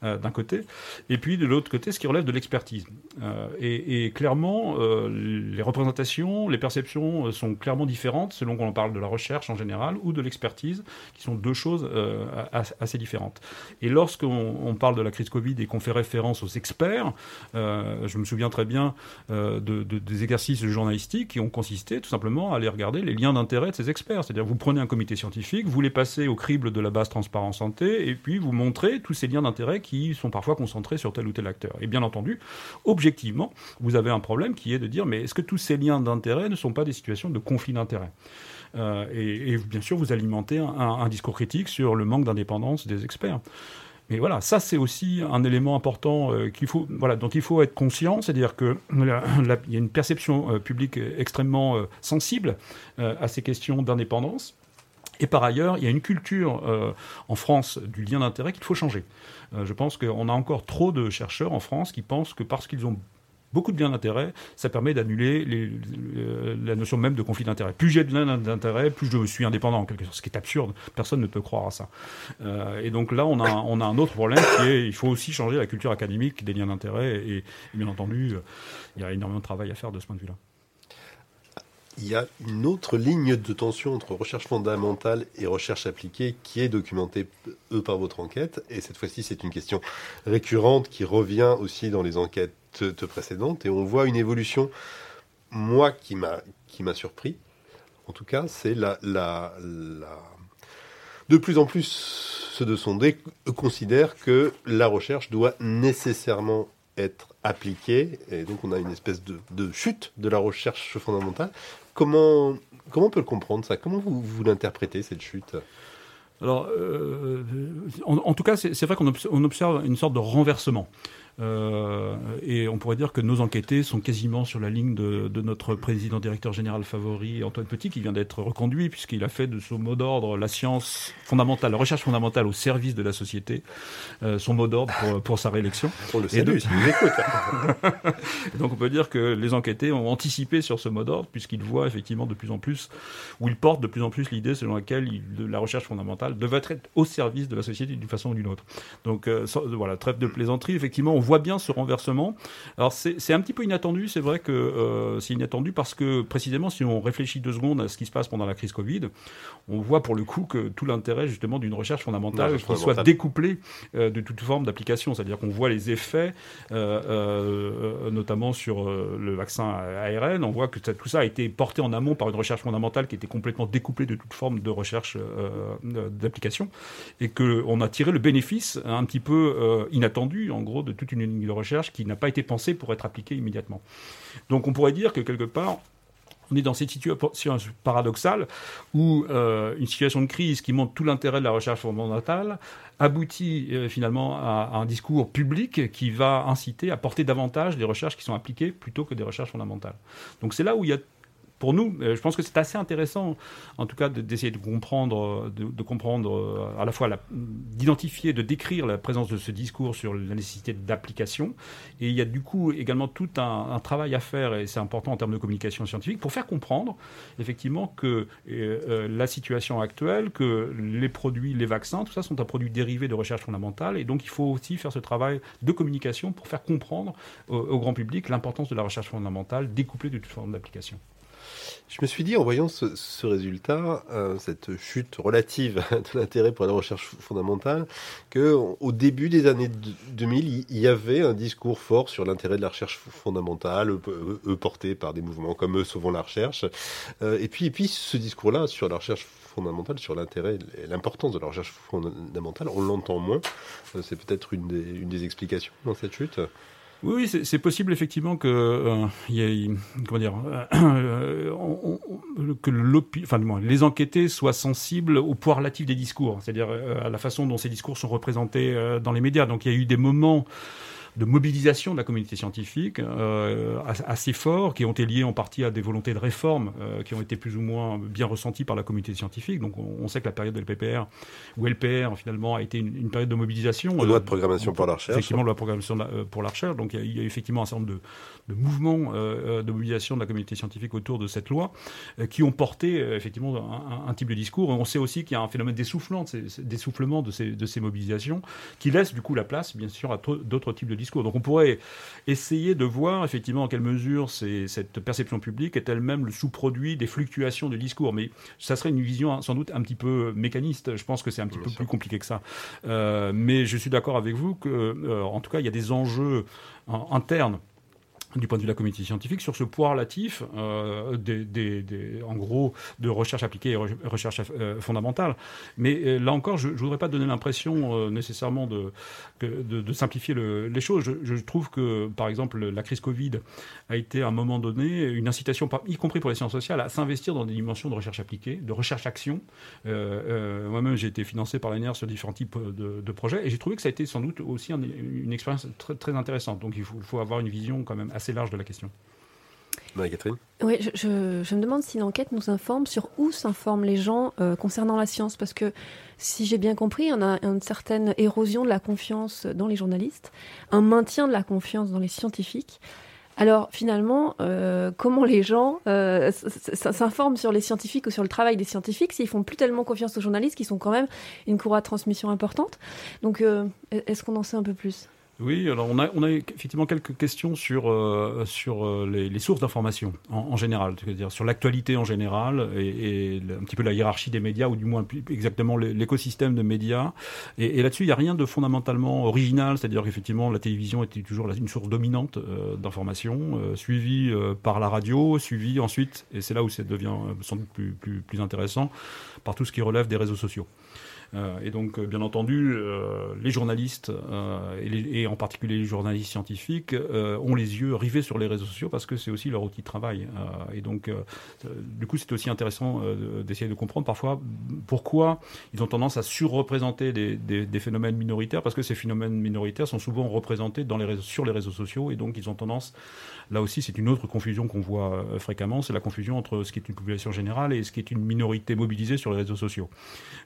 euh, d'un côté, et puis de l'autre côté, ce qui relève de l'expertise. Euh, et, et clairement, euh, les représentations, les perceptions sont clairement différentes selon qu'on parle de la recherche en général ou de l'expertise, qui sont deux choses euh, assez différentes. Et lorsqu'on on parle de la crise Covid et qu'on fait référence aux experts, euh, je me souviens très bien euh, de, de, des exercices journalistiques qui ont consisté tout simplement à aller regarder les liens d'intérêt de ces experts. C'est-à-dire, vous prenez un comité scientifique, vous les passez au crible de la base transparence santé, et puis puis vous montrer tous ces liens d'intérêt qui sont parfois concentrés sur tel ou tel acteur. Et bien entendu, objectivement, vous avez un problème qui est de dire, mais est-ce que tous ces liens d'intérêt ne sont pas des situations de conflit d'intérêt ? Euh, et, et bien sûr, vous alimentez un, un discours critique sur le manque d'indépendance des experts. Mais voilà, ça c'est aussi un élément important euh, qu'il faut, voilà, dont il faut être conscient, c'est-à-dire qu'il y a une perception euh, publique extrêmement euh, sensible euh, à ces questions d'indépendance. Et par ailleurs, il y a une culture euh, en France du lien d'intérêt qu'il faut changer. Euh, je pense qu'on a encore trop de chercheurs en France qui pensent que parce qu'ils ont beaucoup de liens d'intérêt, ça permet d'annuler les, les, la notion même de conflit d'intérêt. Plus j'ai de liens d'intérêt, plus je suis indépendant, en quelque sorte, ce qui est absurde. Personne ne peut croire à ça. Euh, et donc là, on a, on a un autre problème qui est il faut aussi changer la culture académique des liens d'intérêt. Et, et bien entendu, il y a énormément de travail à faire de ce point de vue-là. Il y a une autre ligne de tension entre recherche fondamentale et recherche appliquée qui est documentée, eux, par votre enquête. Et cette fois-ci, c'est une question récurrente qui revient aussi dans les enquêtes précédentes. Et on voit une évolution, moi, qui m'a, qui m'a surpris. En tout cas, c'est la, la, la... de plus en plus, ceux de sondés considèrent que la recherche doit nécessairement être appliquée. Et donc, on a une espèce de, de chute de la recherche fondamentale. Comment, comment on peut le comprendre, ça ? Comment vous, vous l'interprétez, cette chute ? Alors, euh, en, en tout cas, c'est, c'est vrai qu'on observe, on observe une sorte de renversement. Euh, et on pourrait dire que nos enquêtés sont quasiment sur la ligne de, de notre président-directeur général favori, Antoine Petit, qui vient d'être reconduit, puisqu'il a fait de son mot d'ordre la science fondamentale, la recherche fondamentale au service de la société, euh, son mot d'ordre pour, pour sa réélection. On le salue, s'il nous écoute. Donc on peut dire que les enquêtés ont anticipé sur ce mot d'ordre, puisqu'ils voient effectivement de plus en plus, ou ils portent de plus en plus l'idée selon laquelle il, de, la recherche fondamentale devait être au service de la société d'une façon ou d'une autre. Donc euh, sans, voilà, trêve de plaisanterie, effectivement, on On voit bien ce renversement. Alors c'est, c'est un petit peu inattendu, c'est vrai que euh, c'est inattendu parce que précisément si on réfléchit deux secondes à ce qui se passe pendant la crise Covid, on voit pour le coup que tout l'intérêt justement d'une recherche fondamentale non, qui fondamentale. soit découplée euh, de toute forme d'application, c'est-à-dire qu'on voit les effets euh, euh, notamment sur euh, le vaccin A R N, on voit que ça, tout ça a été porté en amont par une recherche fondamentale qui était complètement découplée de toute forme de recherche euh, d'application et qu'on a tiré le bénéfice un petit peu euh, inattendu en gros de toute une ligne de recherche qui n'a pas été pensée pour être appliquée immédiatement. Donc on pourrait dire que quelque part, on est dans cette situation paradoxale où euh, une situation de crise qui montre tout l'intérêt de la recherche fondamentale aboutit euh, finalement à, à un discours public qui va inciter à porter davantage des recherches qui sont appliquées plutôt que des recherches fondamentales. Donc c'est là où il y a pour nous, je pense que c'est assez intéressant, en tout cas, d'essayer de comprendre, de, de comprendre à la fois la, d'identifier, de décrire la présence de ce discours sur la nécessité d'application. Et il y a du coup également tout un, un travail à faire, et c'est important en termes de communication scientifique, pour faire comprendre effectivement que euh, la situation actuelle, que les produits, les vaccins, tout ça sont un produit dérivé de recherche fondamentale. Et donc il faut aussi faire ce travail de communication pour faire comprendre au, au grand public l'importance de la recherche fondamentale découplée de toute forme d'application. Je me suis dit, en voyant ce, ce résultat, euh, cette chute relative de l'intérêt pour la recherche fondamentale, qu'au début des années deux mille, il y avait un discours fort sur l'intérêt de la recherche fondamentale, euh, euh, porté par des mouvements comme eux, Sauvons la recherche. Euh, et, puis, et puis, ce discours-là sur la recherche fondamentale, sur l'intérêt et l'importance de la recherche fondamentale, on l'entend moins. Euh, c'est peut-être une des, une des explications dans cette chute. Oui, oui, c'est, c'est possible effectivement que euh, y ait, comment dire, euh, on, on, que enfin, du moins, les enquêtés soient sensibles au poids relatif des discours, c'est-à-dire euh, à la façon dont ces discours sont représentés euh, dans les médias. Donc il y a eu des moments de mobilisation de la communauté scientifique euh, assez forts, qui ont été liés en partie à des volontés de réforme euh, qui ont été plus ou moins bien ressenties par la communauté scientifique. Donc on, on sait que la période de L P P R ou L P R finalement a été une, une période de mobilisation. La loi de programmation euh, pour la recherche. Effectivement, la loi de programmation pour la recherche. Donc il y a, il y a effectivement un certain nombre de, de mouvements euh, de mobilisation de la communauté scientifique autour de cette loi euh, qui ont porté euh, effectivement un, un type de discours. Et on sait aussi qu'il y a un phénomène d'essoufflement, d'essoufflement de ces, de ces mobilisations qui laisse du coup la place bien sûr à t- d'autres types de discours. Donc on pourrait essayer de voir effectivement en quelle mesure c'est, cette perception publique est elle-même le sous-produit des fluctuations de discours. Mais ça serait une vision sans doute un petit peu mécaniste. Je pense que c'est un petit Bien peu sûr. plus compliqué que ça. Euh, mais je suis d'accord avec vous que, euh, en tout cas, il y a des enjeux euh, internes du point de vue de la communauté scientifique, sur ce poids relatif, euh, des, des, des, en gros, de recherche appliquée et recherche euh, fondamentale. Mais euh, là encore, je ne voudrais pas donner l'impression euh, nécessairement de, de, de simplifier le, les choses. Je, je trouve que, par exemple, la crise Covid a été, à un moment donné, une incitation, y compris pour les sciences sociales, à s'investir dans des dimensions de recherche appliquée, de recherche-action. Euh, euh, moi-même, j'ai été financé par l'A N R sur différents types de, de projets, et j'ai trouvé que ça a été sans doute aussi un, une expérience très, très intéressante. Donc, il faut, faut avoir une vision quand même assez large de la question. Marie-Catherine ? Oui, je, je, je me demande si l'enquête nous informe sur où s'informent les gens euh, concernant la science, parce que si j'ai bien compris, on a une certaine érosion de la confiance dans les journalistes, un maintien de la confiance dans les scientifiques. Alors finalement, euh, comment les gens euh, s'informent sur les scientifiques ou sur le travail des scientifiques s'ils font plus tellement confiance aux journalistes qui sont quand même une courroie de transmission importante ? Donc euh, est-ce qu'on en sait un peu plus ? Oui, alors on a, on a effectivement quelques questions sur, euh, sur euh, les, les sources d'information en, en général, c'est-à-dire sur l'actualité en général et, et un petit peu la hiérarchie des médias, ou du moins exactement l'écosystème de médias. Et, et là-dessus, il n'y a rien de fondamentalement original, c'est-à-dire qu'effectivement la télévision était toujours une source dominante euh, d'information, euh, suivie euh, par la radio, suivie ensuite, et c'est là où ça devient sans doute plus, plus, plus intéressant, par tout ce qui relève des réseaux sociaux. Euh, et donc, euh, bien entendu, euh, les journalistes, euh, et, les, et en particulier les journalistes scientifiques, euh, ont les yeux rivés sur les réseaux sociaux parce que c'est aussi leur outil de travail. Euh, et donc, euh, du coup, c'est aussi intéressant euh, d'essayer de comprendre parfois pourquoi ils ont tendance à surreprésenter des, des, des phénomènes minoritaires, parce que ces phénomènes minoritaires sont souvent représentés dans les réseaux, sur les réseaux sociaux, et donc ils ont tendance, là aussi, c'est une autre confusion qu'on voit euh, fréquemment, c'est la confusion entre ce qui est une population générale et ce qui est une minorité mobilisée sur les réseaux sociaux.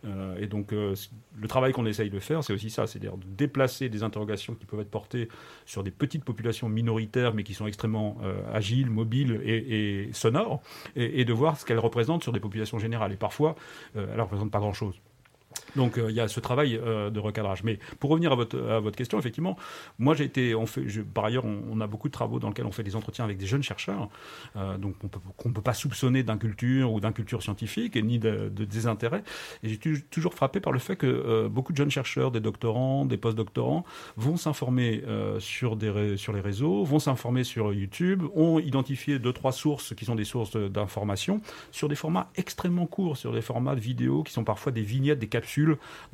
Euh, et donc, le travail qu'on essaye de faire, c'est aussi ça, c'est-à-dire de déplacer des interrogations qui peuvent être portées sur des petites populations minoritaires, mais qui sont extrêmement euh, agiles, mobiles et, et sonores, et, et de voir ce qu'elles représentent sur des populations générales. Et parfois, euh, elles ne représentent pas grand-chose. Donc il euh, y a ce travail euh, de recadrage. Mais pour revenir à votre, à votre question, effectivement, moi j'ai été, on fait, je, par ailleurs, on, on a beaucoup de travaux dans lesquels on fait des entretiens avec des jeunes chercheurs, euh, donc on peut, qu'on ne peut pas soupçonner d'inculture ou d'inculture scientifique, et ni de, de désintérêt. Et j'ai tu, toujours frappé par le fait que euh, beaucoup de jeunes chercheurs, des doctorants, des post-doctorants, vont s'informer euh, sur, des, sur les réseaux, vont s'informer sur YouTube, ont identifié deux, trois sources qui sont des sources d'information sur des formats extrêmement courts, sur des formats de vidéos qui sont parfois des vignettes, des capsules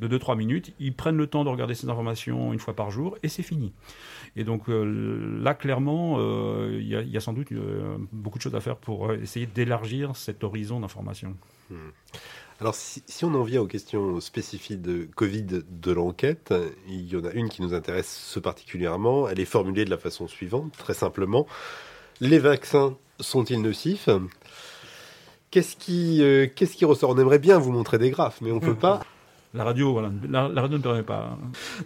de deux trois minutes, ils prennent le temps de regarder ces informations une fois par jour et c'est fini. Et donc euh, là, clairement, il euh, y, y a sans doute euh, beaucoup de choses à faire pour euh, essayer d'élargir cet horizon d'information. Mmh. Alors si, si on en vient aux questions spécifiques de Covid de l'enquête, il y en a une qui nous intéresse particulièrement. Elle est formulée de la façon suivante, très simplement. Les vaccins sont-ils nocifs ? Qu'est-ce qui, euh, qu'est-ce qui ressort ? On aimerait bien vous montrer des graphes, mais on ne peut pas. La radio, voilà, la, la radio ne permet pas.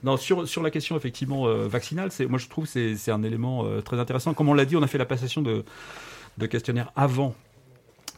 Non, sur sur la question effectivement euh, vaccinale, c'est moi je trouve c'est c'est un élément euh, très intéressant. Comme on l'a dit, on a fait la passation de de questionnaires avant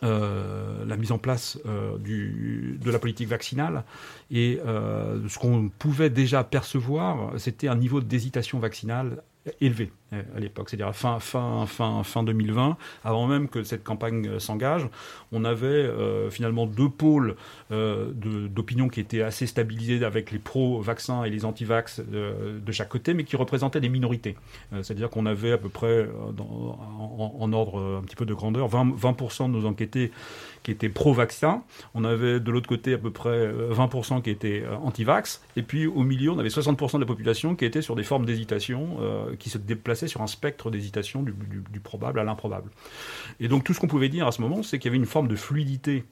Euh, la mise en place euh, du, de la politique vaccinale, et euh, ce qu'on pouvait déjà percevoir, c'était un niveau d'hésitation vaccinale élevé à l'époque, c'est-à-dire fin, fin, fin, fin deux mille vingt, avant même que cette campagne s'engage, on avait euh, finalement deux pôles euh, de, d'opinion qui étaient assez stabilisés, avec les pro-vaccins et les anti-vax euh, de chaque côté, mais qui représentaient des minorités, euh, c'est-à-dire qu'on avait à peu près dans, en, en ordre un petit peu de grandeur, vingt pour cent de nos enquêteurs qui étaient pro-vaccin. On avait de l'autre côté à peu près vingt pour cent qui étaient anti-vax. Et puis au milieu, on avait soixante pour cent de la population qui était sur des formes d'hésitation, euh, qui se déplaçaient sur un spectre d'hésitation du, du, du probable à l'improbable. Et donc tout ce qu'on pouvait dire à ce moment, c'est qu'il y avait une forme de fluidité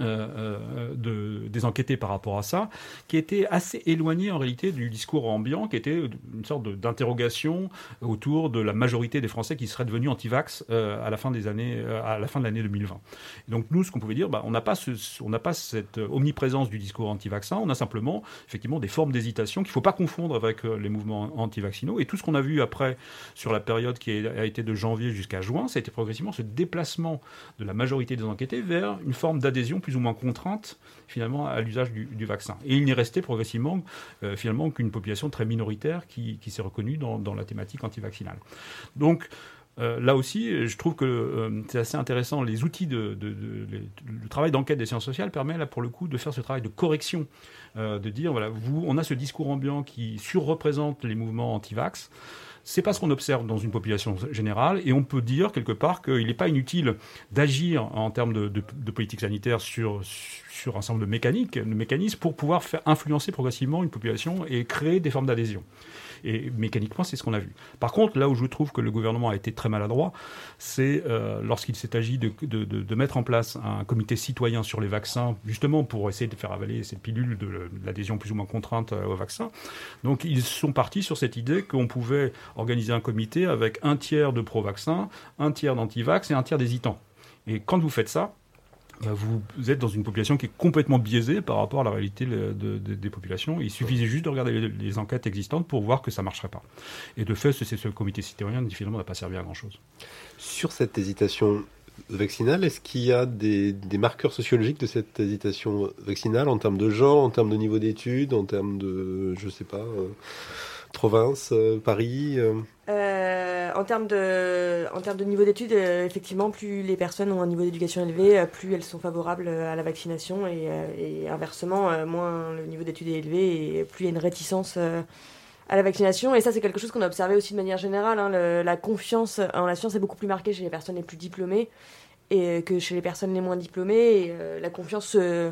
Euh, de, des enquêtés par rapport à ça, qui était assez éloigné en réalité du discours ambiant, qui était une sorte de, d'interrogation autour de la majorité des Français qui seraient devenus anti-vax euh, à la fin des années, euh, à la fin de l'année deux mille vingt. Et donc nous, ce qu'on pouvait dire, bah, on n'a pas, ce, on n'a pas cette omniprésence du discours anti-vaccin, on a simplement effectivement des formes d'hésitation qu'il ne faut pas confondre avec euh, les mouvements anti-vaccinaux. Et tout ce qu'on a vu après sur la période qui a été de janvier jusqu'à juin, ça a été progressivement ce déplacement de la majorité des enquêtés vers une forme d'adhésion plus ou moins contrainte finalement à l'usage du, du vaccin. Et il n'est resté progressivement euh, finalement qu'une population très minoritaire qui, qui s'est reconnue dans, dans la thématique antivaccinale. Donc euh, là aussi, je trouve que euh, c'est assez intéressant. Les outils de, de, de, de le travail d'enquête des sciences sociales permet là pour le coup de faire ce travail de correction, euh, de dire voilà, vous, on a ce discours ambiant qui surreprésente les mouvements anti-vax. c'est pas ce qu'on observe dans une population générale, et on peut dire quelque part qu'il n'est pas inutile d'agir en termes de, de, de politique sanitaire sur, sur un ensemble de mécaniques, de mécanismes pour pouvoir faire influencer progressivement une population et créer des formes d'adhésion. Et mécaniquement, c'est ce qu'on a vu. Par contre, là où je trouve que le gouvernement a été très maladroit, c'est euh, lorsqu'il s'est agi de, de, de, de mettre en place un comité citoyen sur les vaccins, justement pour essayer de faire avaler cette pilule de, de l'adhésion plus ou moins contrainte aux vaccins. Donc, ils sont partis sur cette idée qu'on pouvait organiser un comité avec un tiers de pro-vaccins, un tiers d'anti-vax et un tiers d'hésitants. Et quand vous faites ça, vous êtes dans une population qui est complètement biaisée par rapport à la réalité de, de, des populations. Il suffisait juste de regarder les, les enquêtes existantes pour voir que ça ne marcherait pas. Et de fait, ce, ce comité citoyen, finalement, n'a pas servi à grand-chose. Sur cette hésitation vaccinale, est-ce qu'il y a des, des marqueurs sociologiques de cette hésitation vaccinale en termes de genre, en termes de niveau d'études, en termes de, je ne sais pas, euh, province, euh, Paris euh... Euh, en termes de, en termes de niveau d'études, euh, effectivement, plus les personnes ont un niveau d'éducation élevé, euh, plus elles sont favorables euh, à la vaccination et, euh, et inversement, euh, moins le niveau d'études est élevé et plus il y a une réticence euh, à la vaccination. Et ça, c'est quelque chose qu'on a observé aussi de manière générale. Hein, le, la confiance en la science est beaucoup plus marquée chez les personnes les plus diplômées et, euh, que chez les personnes les moins diplômées. Et, euh, la confiance euh,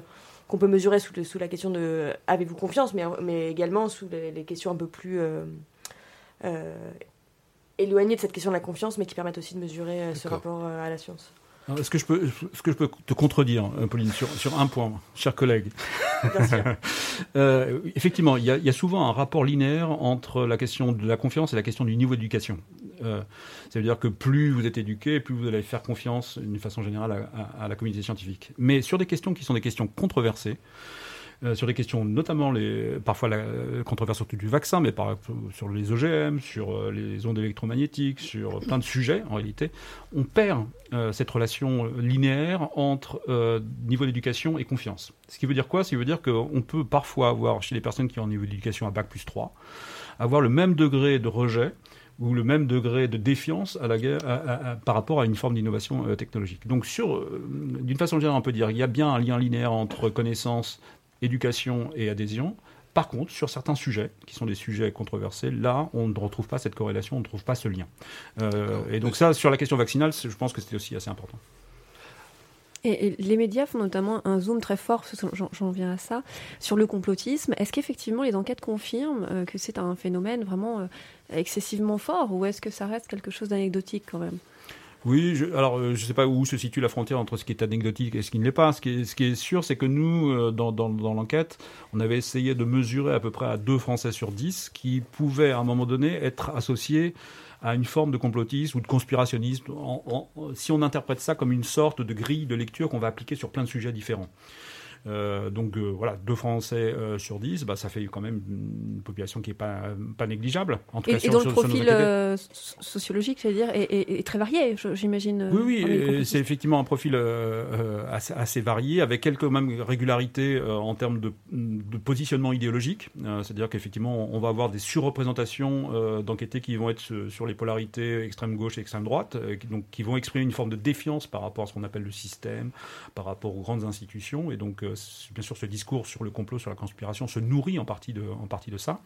qu'on peut mesurer sous, le, sous la question de « avez-vous confiance ?», mais, mais également sous les, les questions un peu plus... Euh, euh, éloigné de cette question de la confiance, mais qui permettent aussi de mesurer euh, ce rapport euh, à la science. Alors, est-ce que je peux, est-ce que je peux te contredire, Pauline, sur, sur un point, chers collègues ? Bien sûr. euh, effectivement, il y, y a souvent un rapport linéaire entre la question de la confiance et la question du niveau d'éducation. Euh, ça veut dire que plus vous êtes éduqué, plus vous allez faire confiance, d'une façon générale, à, à, à la communauté scientifique. Mais sur des questions qui sont des questions controversées, Euh, sur des questions, notamment les, parfois la euh, controverse autour du vaccin, mais par, sur les O G M, sur euh, les ondes électromagnétiques, sur plein de sujets, en réalité, on perd euh, cette relation linéaire entre euh, niveau d'éducation et confiance. Ce qui veut dire quoi ? Ça veut dire qu'on peut parfois avoir, chez les personnes qui ont un niveau d'éducation à bac plus trois, avoir le même degré de rejet ou le même degré de défiance à la guerre, à, à, à, par rapport à une forme d'innovation euh, technologique. Donc, sur, euh, d'une façon générale, on peut dire qu'il y a bien un lien linéaire entre connaissance, éducation et adhésion. Par contre, sur certains sujets, qui sont des sujets controversés, là, on ne retrouve pas cette corrélation, on ne trouve pas ce lien. Euh, et donc ça, sur la question vaccinale, je pense que c'était aussi assez important. Et, et les médias font notamment un zoom très fort, j'en, j'en viens à ça, sur le complotisme. Est-ce qu'effectivement, les enquêtes confirment euh, que c'est un phénomène vraiment euh, excessivement fort, ou est-ce que ça reste quelque chose d'anecdotique quand même ? Oui, je, alors je ne sais pas où se situe la frontière entre ce qui est anecdotique et ce qui ne l'est pas. Ce qui est, ce qui est sûr, c'est que nous, dans, dans, dans l'enquête, on avait essayé de mesurer à peu près à deux Français sur dix qui pouvaient, à un moment donné, être associés à une forme de complotisme ou de conspirationnisme, en, en, si on interprète ça comme une sorte de grille de lecture qu'on va appliquer sur plein de sujets différents. Euh, donc euh, voilà, deux Français euh, sur dix, bah, ça fait quand même une population qui n'est pas, pas négligeable. En tout et, cas, et donc sur, le profil euh, sociologique, j'allais dire, est, est, est très varié, j'imagine. Oui, oui, c'est effectivement un profil euh, assez, assez varié, avec quelques même régularités euh, en termes de, de positionnement idéologique. Euh, c'est-à-dire qu'effectivement, on va avoir des surreprésentations euh, d'enquêtés qui vont être sur les polarités extrême gauche et extrême droite, euh, qui, donc, qui vont exprimer une forme de défiance par rapport à ce qu'on appelle le système, par rapport aux grandes institutions, et donc euh, bien sûr, ce discours sur le complot, sur la conspiration, se nourrit en partie de, en partie de ça.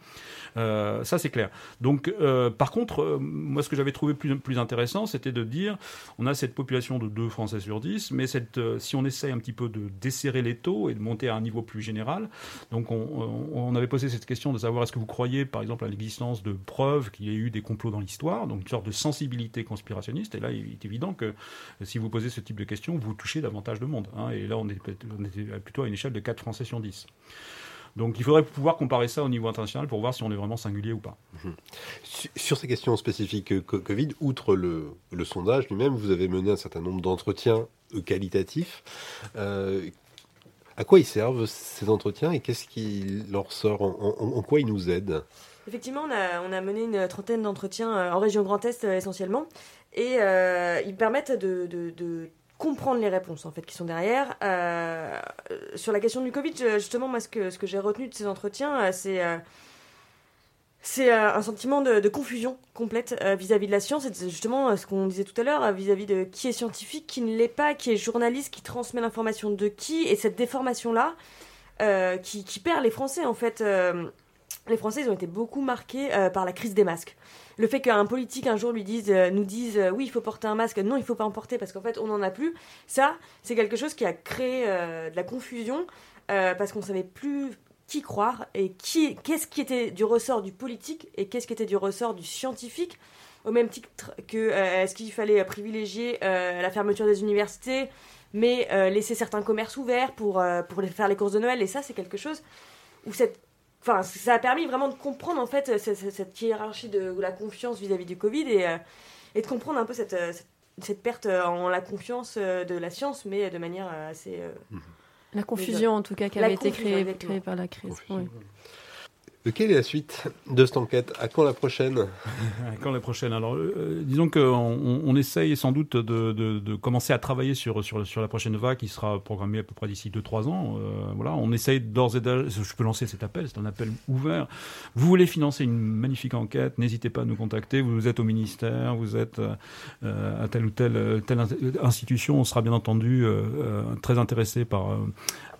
Euh, ça, c'est clair. Donc, euh, par contre, euh, moi, ce que j'avais trouvé plus, plus intéressant, c'était de dire, on a cette population de deux Français sur dix, mais cette, euh, si on essaye un petit peu de desserrer les taux et de monter à un niveau plus général, donc on, on, on avait posé cette question de savoir est-ce que vous croyez, par exemple, à l'existence de preuves qu'il y a eu des complots dans l'histoire, donc une sorte de sensibilité conspirationniste. Et là, il est évident que si vous posez ce type de questions, vous touchez davantage de monde. Hein, et là, on était plutôt à une échelle de quatre Français sur dix. Donc il faudrait pouvoir comparer ça au niveau international pour voir si on est vraiment singulier ou pas. Mmh. Sur ces questions spécifiques Covid, outre le, le sondage lui-même, vous avez mené un certain nombre d'entretiens qualitatifs. Euh, à quoi ils servent ces entretiens et qu'est-ce qui leur sort, en, en, en quoi ils nous aident ? Effectivement, on a, on a mené une trentaine d'entretiens en région Grand Est essentiellement et euh, ils permettent de... de, de comprendre les réponses en fait qui sont derrière. Euh, sur la question du Covid, justement, moi, ce que, ce que j'ai retenu de ces entretiens, c'est, euh, c'est euh, un sentiment de, de confusion complète euh, vis-à-vis de la science. Et justement, ce qu'on disait tout à l'heure, vis-à-vis de qui est scientifique, qui ne l'est pas, qui est journaliste, qui transmet l'information de qui. Et cette déformation-là, euh, qui, qui perd les Français, en fait, euh, les Français, ils ont été beaucoup marqués euh, par la crise des masques. Le fait qu'un politique, un jour, lui dise, euh, nous dise euh, « oui, il faut porter un masque », non, il ne faut pas en porter parce qu'en fait, on n'en a plus. Ça, c'est quelque chose qui a créé euh, de la confusion euh, parce qu'on ne savait plus qui croire et qui, qu'est-ce qui était du ressort du politique et qu'est-ce qui était du ressort du scientifique. Au même titre que euh, est-ce qu'il fallait privilégier euh, la fermeture des universités, mais euh, laisser certains commerces ouverts pour, euh, pour les, faire les courses de Noël. Et ça, c'est quelque chose où cette... Enfin, ça a permis vraiment de comprendre en fait cette, cette hiérarchie de la confiance vis-à-vis du Covid et, euh, et de comprendre un peu cette, cette, cette perte en la confiance de la science, mais de manière assez... Euh, la confusion en tout cas qui avait été créée, créée par la crise. Oui. Euh, quelle est la suite de cette enquête ? À quand la prochaine ? À quand la prochaine ? Alors, euh, disons qu'on on essaye sans doute de, de, de commencer à travailler sur, sur, sur la prochaine vague qui sera programmée à peu près d'ici deux à trois ans. Euh, voilà, on essaye d'ores et déjà... Je peux lancer cet appel, c'est un appel ouvert. Vous voulez financer une magnifique enquête, n'hésitez pas à nous contacter. Vous êtes au ministère, vous êtes euh, à telle ou telle, telle institution. On sera bien entendu euh, très intéressé par... Euh,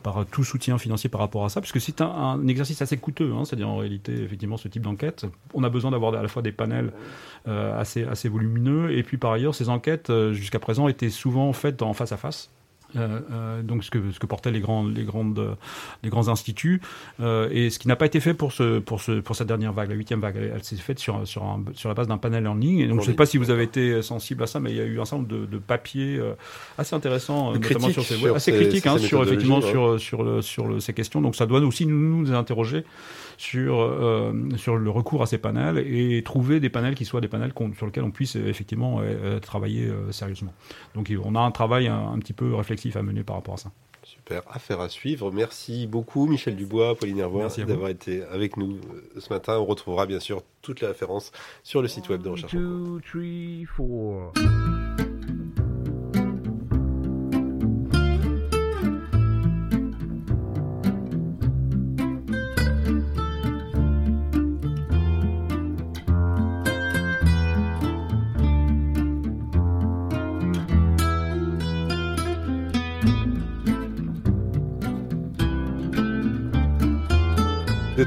par tout soutien financier par rapport à ça, parce que c'est un, un exercice assez coûteux, hein, c'est-à-dire en réalité, effectivement, ce type d'enquête. On a besoin d'avoir à la fois des panels euh, assez, assez volumineux, et puis par ailleurs, ces enquêtes, euh, jusqu'à présent, étaient souvent faites en face à face. Euh, euh, donc ce que, ce que portaient les grands, les grandes, les grands instituts euh, et ce qui n'a pas été fait pour ce, pour ce, pour cette dernière vague, la huitième vague, elle, elle s'est faite sur, sur, un, sur la base d'un panel en ligne. Et donc bon, je ne sais pas si vous avez été sensible à ça, mais il y a eu un certain nombre de, de papiers euh, assez intéressants, notamment sur ces, sur assez ces, critiques ces, hein, ces sur effectivement ouais. sur, sur, le, sur le, ces questions. Donc ça doit aussi nous, nous interroger sur, euh, sur le recours à ces panels et trouver des panels qui soient des panels sur lesquels on puisse effectivement euh, travailler euh, sérieusement. Donc on a un travail un, un petit peu réflexion à mener par rapport à ça. Super, affaire à suivre. Merci beaucoup Michel Dubois, Pauline Hervois d'avoir été avec nous ce matin. On retrouvera bien sûr toutes les références sur le site web de Recherche en cours.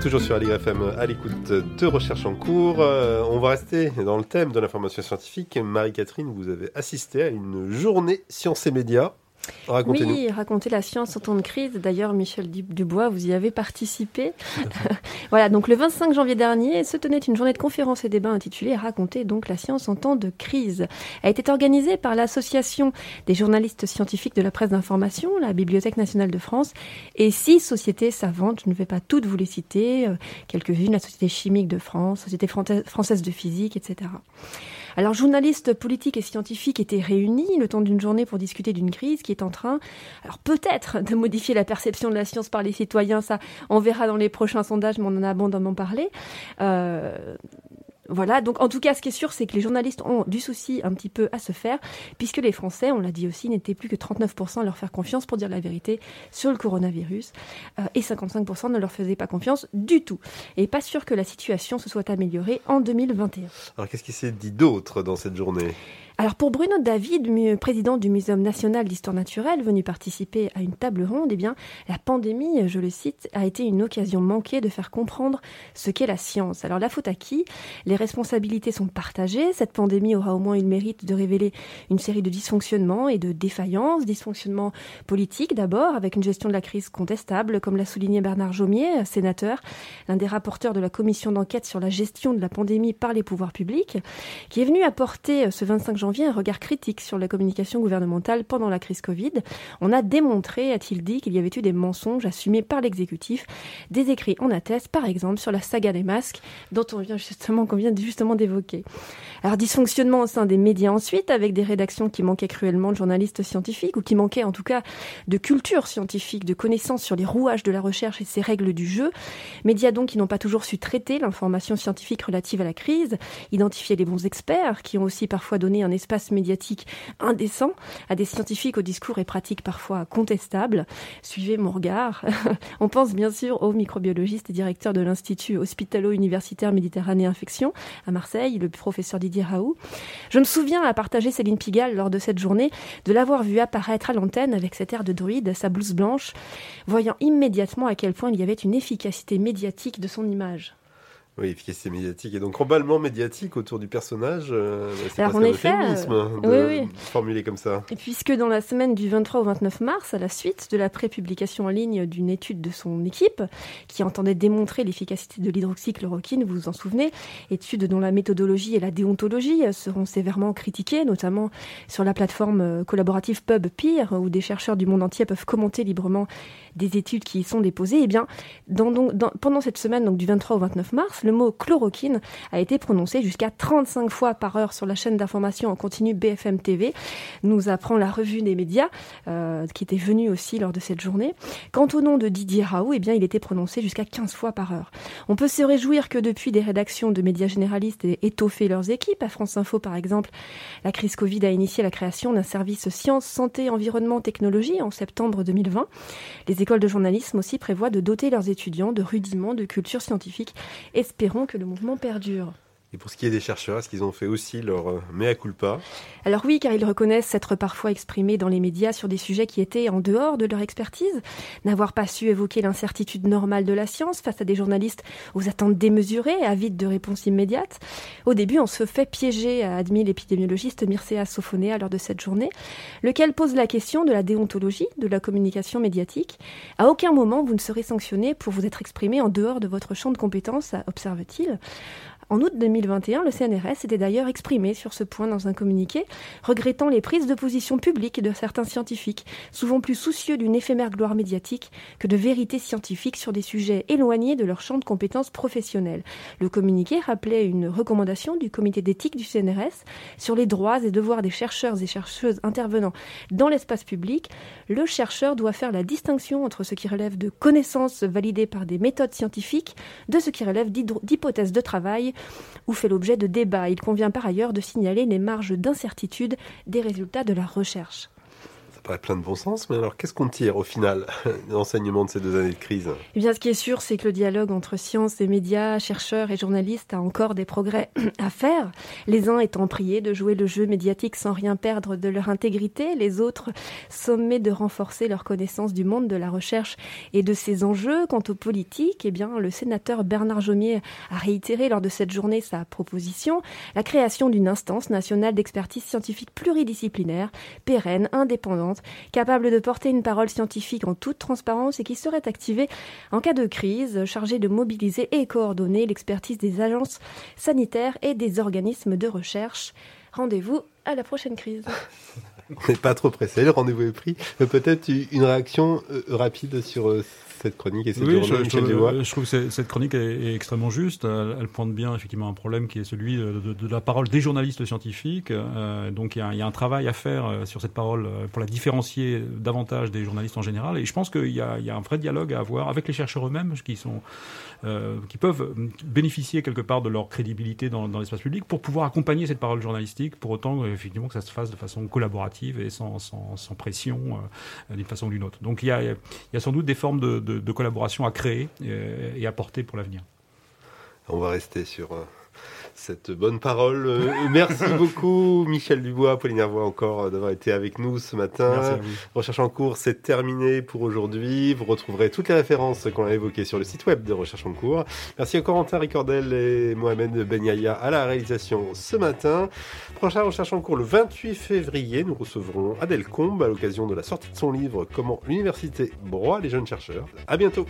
Toujours sur L R F M à l'écoute de Recherche en cours. Euh, on va rester dans le thème de l'information scientifique. Marie-Catherine, vous avez assisté à une journée sciences et médias. Racontez-nous. Oui, raconter la science en temps de crise. D'ailleurs, Michel Dubois, vous y avez participé. Voilà, donc le vingt-cinq janvier dernier, se tenait une journée de conférences et débats intitulée « Raconter donc la science en temps de crise ». Elle était organisée par l'Association des journalistes scientifiques de la presse d'information, la Bibliothèque nationale de France, et six sociétés savantes. Je ne vais pas toutes vous les citer, quelques-unes, la Société chimique de France, Société française de physique, et cetera. Alors, journalistes, politiques et scientifiques étaient réunis le temps d'une journée pour discuter d'une crise qui est en train, alors peut-être, de modifier la perception de la science par les citoyens. Ça, on verra dans les prochains sondages, mais on en a abondamment parlé. Euh... Voilà, donc en tout cas, ce qui est sûr, c'est que les journalistes ont du souci un petit peu à se faire, puisque les Français, on l'a dit aussi, n'étaient plus que trente-neuf pour cent à leur faire confiance pour dire la vérité sur le coronavirus, euh, et cinquante-cinq pour cent ne leur faisaient pas confiance du tout. Et pas sûr que la situation se soit améliorée en deux mille vingt et un. Alors qu'est-ce qui s'est dit d'autre dans cette journée ? Alors pour Bruno David, président du Muséum national d'Histoire naturelle, venu participer à une table ronde, eh bien, la pandémie, je le cite, a été une occasion manquée de faire comprendre ce qu'est la science. Alors la faute à qui ? Les responsabilités sont partagées. Cette pandémie aura au moins eu le mérite de révéler une série de dysfonctionnements et de défaillances. Dysfonctionnements politiques d'abord, avec une gestion de la crise contestable, comme l'a souligné Bernard Jomier, sénateur, l'un des rapporteurs de la commission d'enquête sur la gestion de la pandémie par les pouvoirs publics, qui est venu apporter ce vingt-cinq janvier, un regard critique sur la communication gouvernementale pendant la crise Covid. On a démontré, a-t-il dit, qu'il y avait eu des mensonges assumés par l'exécutif. Des écrits en attestent, par exemple, sur la saga des masques, dont on vient justement, qu'on vient justement d'évoquer. Alors, dysfonctionnement au sein des médias ensuite, avec des rédactions qui manquaient cruellement de journalistes scientifiques, ou qui manquaient en tout cas de culture scientifique, de connaissances sur les rouages de la recherche et ses règles du jeu. Médias donc qui n'ont pas toujours su traiter l'information scientifique relative à la crise, identifier les bons experts, qui ont aussi parfois donné un espace médiatique indécent à des scientifiques aux discours et pratiques parfois contestables. Suivez mon regard. On pense bien sûr au microbiologiste et directeur de l'Institut hospitalo-universitaire Méditerranée Infection à Marseille, le professeur Didier Raoult. Je me souviens, à partager Céline Pigal lors de cette journée, de l'avoir vu apparaître à l'antenne avec cet air de druide, sa blouse blanche, voyant immédiatement à quel point il y avait une efficacité médiatique de son image. Oui, efficacité médiatique. Et donc, remballement médiatique autour du personnage, euh, c'est alors, presque un euphémisme euh... de oui, oui. formuler comme ça. Et puisque dans la semaine du vingt-trois au vingt-neuf mars, à la suite de la prépublication en ligne d'une étude de son équipe, qui entendait démontrer l'efficacité de l'hydroxychloroquine, vous vous en souvenez, étude dont la méthodologie et la déontologie seront sévèrement critiquées, notamment sur la plateforme collaborative PubPeer, où des chercheurs du monde entier peuvent commenter librement des études qui y sont déposées. Et bien, dans, dans, pendant cette semaine, donc, du vingt-trois au vingt-neuf mars, le mot chloroquine a été prononcé jusqu'à trente-cinq fois par heure sur la chaîne d'information en continu B F M T V, nous apprend la revue des médias, euh, qui était venue aussi lors de cette journée. Quant au nom de Didier Raoult, eh bien, il était prononcé jusqu'à quinze fois par heure. On peut se réjouir que depuis, des rédactions de médias généralistes aient étoffé leurs équipes. À France Info, par exemple, la crise Covid a initié la création d'un service sciences, santé, environnement, technologie en septembre deux mille vingt. Les écoles de journalisme aussi prévoient de doter leurs étudiants de rudiments de culture scientifique et espérons que le mouvement perdure. Et pour ce qui est des chercheurs, est-ce qu'ils ont fait aussi leur mea culpa ? Alors oui, car ils reconnaissent s'être parfois exprimés dans les médias sur des sujets qui étaient en dehors de leur expertise, n'avoir pas su évoquer l'incertitude normale de la science face à des journalistes aux attentes démesurées, avides de réponses immédiates. Au début, on se fait piéger, a admis l'épidémiologiste Mircea Sofonea lors de cette journée, lequel pose la question de la déontologie, de la communication médiatique. À aucun moment, vous ne serez sanctionné pour vous être exprimé en dehors de votre champ de compétences, observe-t-il. En août deux mille vingt et un, le C N R S s'était d'ailleurs exprimé sur ce point dans un communiqué, regrettant les prises de position publiques de certains scientifiques, souvent plus soucieux d'une éphémère gloire médiatique que de vérité scientifique sur des sujets éloignés de leur champ de compétences professionnelles. Le communiqué rappelait une recommandation du comité d'éthique du C N R S sur les droits et devoirs des chercheurs et chercheuses intervenant dans l'espace public. Le chercheur doit faire la distinction entre ce qui relève de connaissances validées par des méthodes scientifiques, de ce qui relève d'hypothèses de travail ou fait l'objet de débats. Il convient par ailleurs de signaler les marges d'incertitude des résultats de la recherche. Pas plein de bon sens, mais alors qu'est-ce qu'on tire au final d'enseignement de ces deux années de crise ? Eh bien, ce qui est sûr, c'est que le dialogue entre sciences et médias, chercheurs et journalistes a encore des progrès à faire. Les uns étant priés de jouer le jeu médiatique sans rien perdre de leur intégrité, les autres sommés de renforcer leur connaissance du monde de la recherche et de ses enjeux. Quant aux politiques, eh bien, le sénateur Bernard Jomier a réitéré lors de cette journée sa proposition, la création d'une instance nationale d'expertise scientifique pluridisciplinaire, pérenne, indépendante, capable de porter une parole scientifique en toute transparence et qui serait activée en cas de crise, chargée de mobiliser et coordonner l'expertise des agences sanitaires et des organismes de recherche. Rendez-vous à la prochaine crise. On n'est pas trop pressé, le rendez-vous est pris. Peut-être une réaction rapide sur cette chronique et cette oui, journée, je, Michel Dubois. Je trouve que cette chronique est, est extrêmement juste. Elle, elle pointe bien effectivement un problème qui est celui de, de, de la parole des journalistes scientifiques. Euh, donc il y, y a un travail à faire sur cette parole pour la différencier davantage des journalistes en général. Et je pense qu'il y a, il y a un vrai dialogue à avoir avec les chercheurs eux-mêmes qui, sont, euh, qui peuvent bénéficier quelque part de leur crédibilité dans, dans l'espace public pour pouvoir accompagner cette parole journalistique, pour autant effectivement que ça se fasse de façon collaborative et sans, sans, sans pression euh, d'une façon ou d'une autre. Donc il y a, il y a sans doute des formes de, de De, de collaboration à créer et, et à porter pour l'avenir. On va rester sur euh, cette bonne parole. Euh, merci beaucoup Michel Dubois, Pauline Hervois encore d'avoir été avec nous ce matin. Merci à vous. Recherche en cours, c'est terminé pour aujourd'hui. Vous retrouverez toutes les références qu'on a évoquées sur le site web de Recherche en cours. Merci à Corentin Ricordel et Mohamed Benyaya à la réalisation ce matin. Prochain Recherche en cours le vingt-huit février, nous recevrons Adèle Combe à l'occasion de la sortie de son livre « Comment l'université broie les jeunes chercheurs ». À bientôt.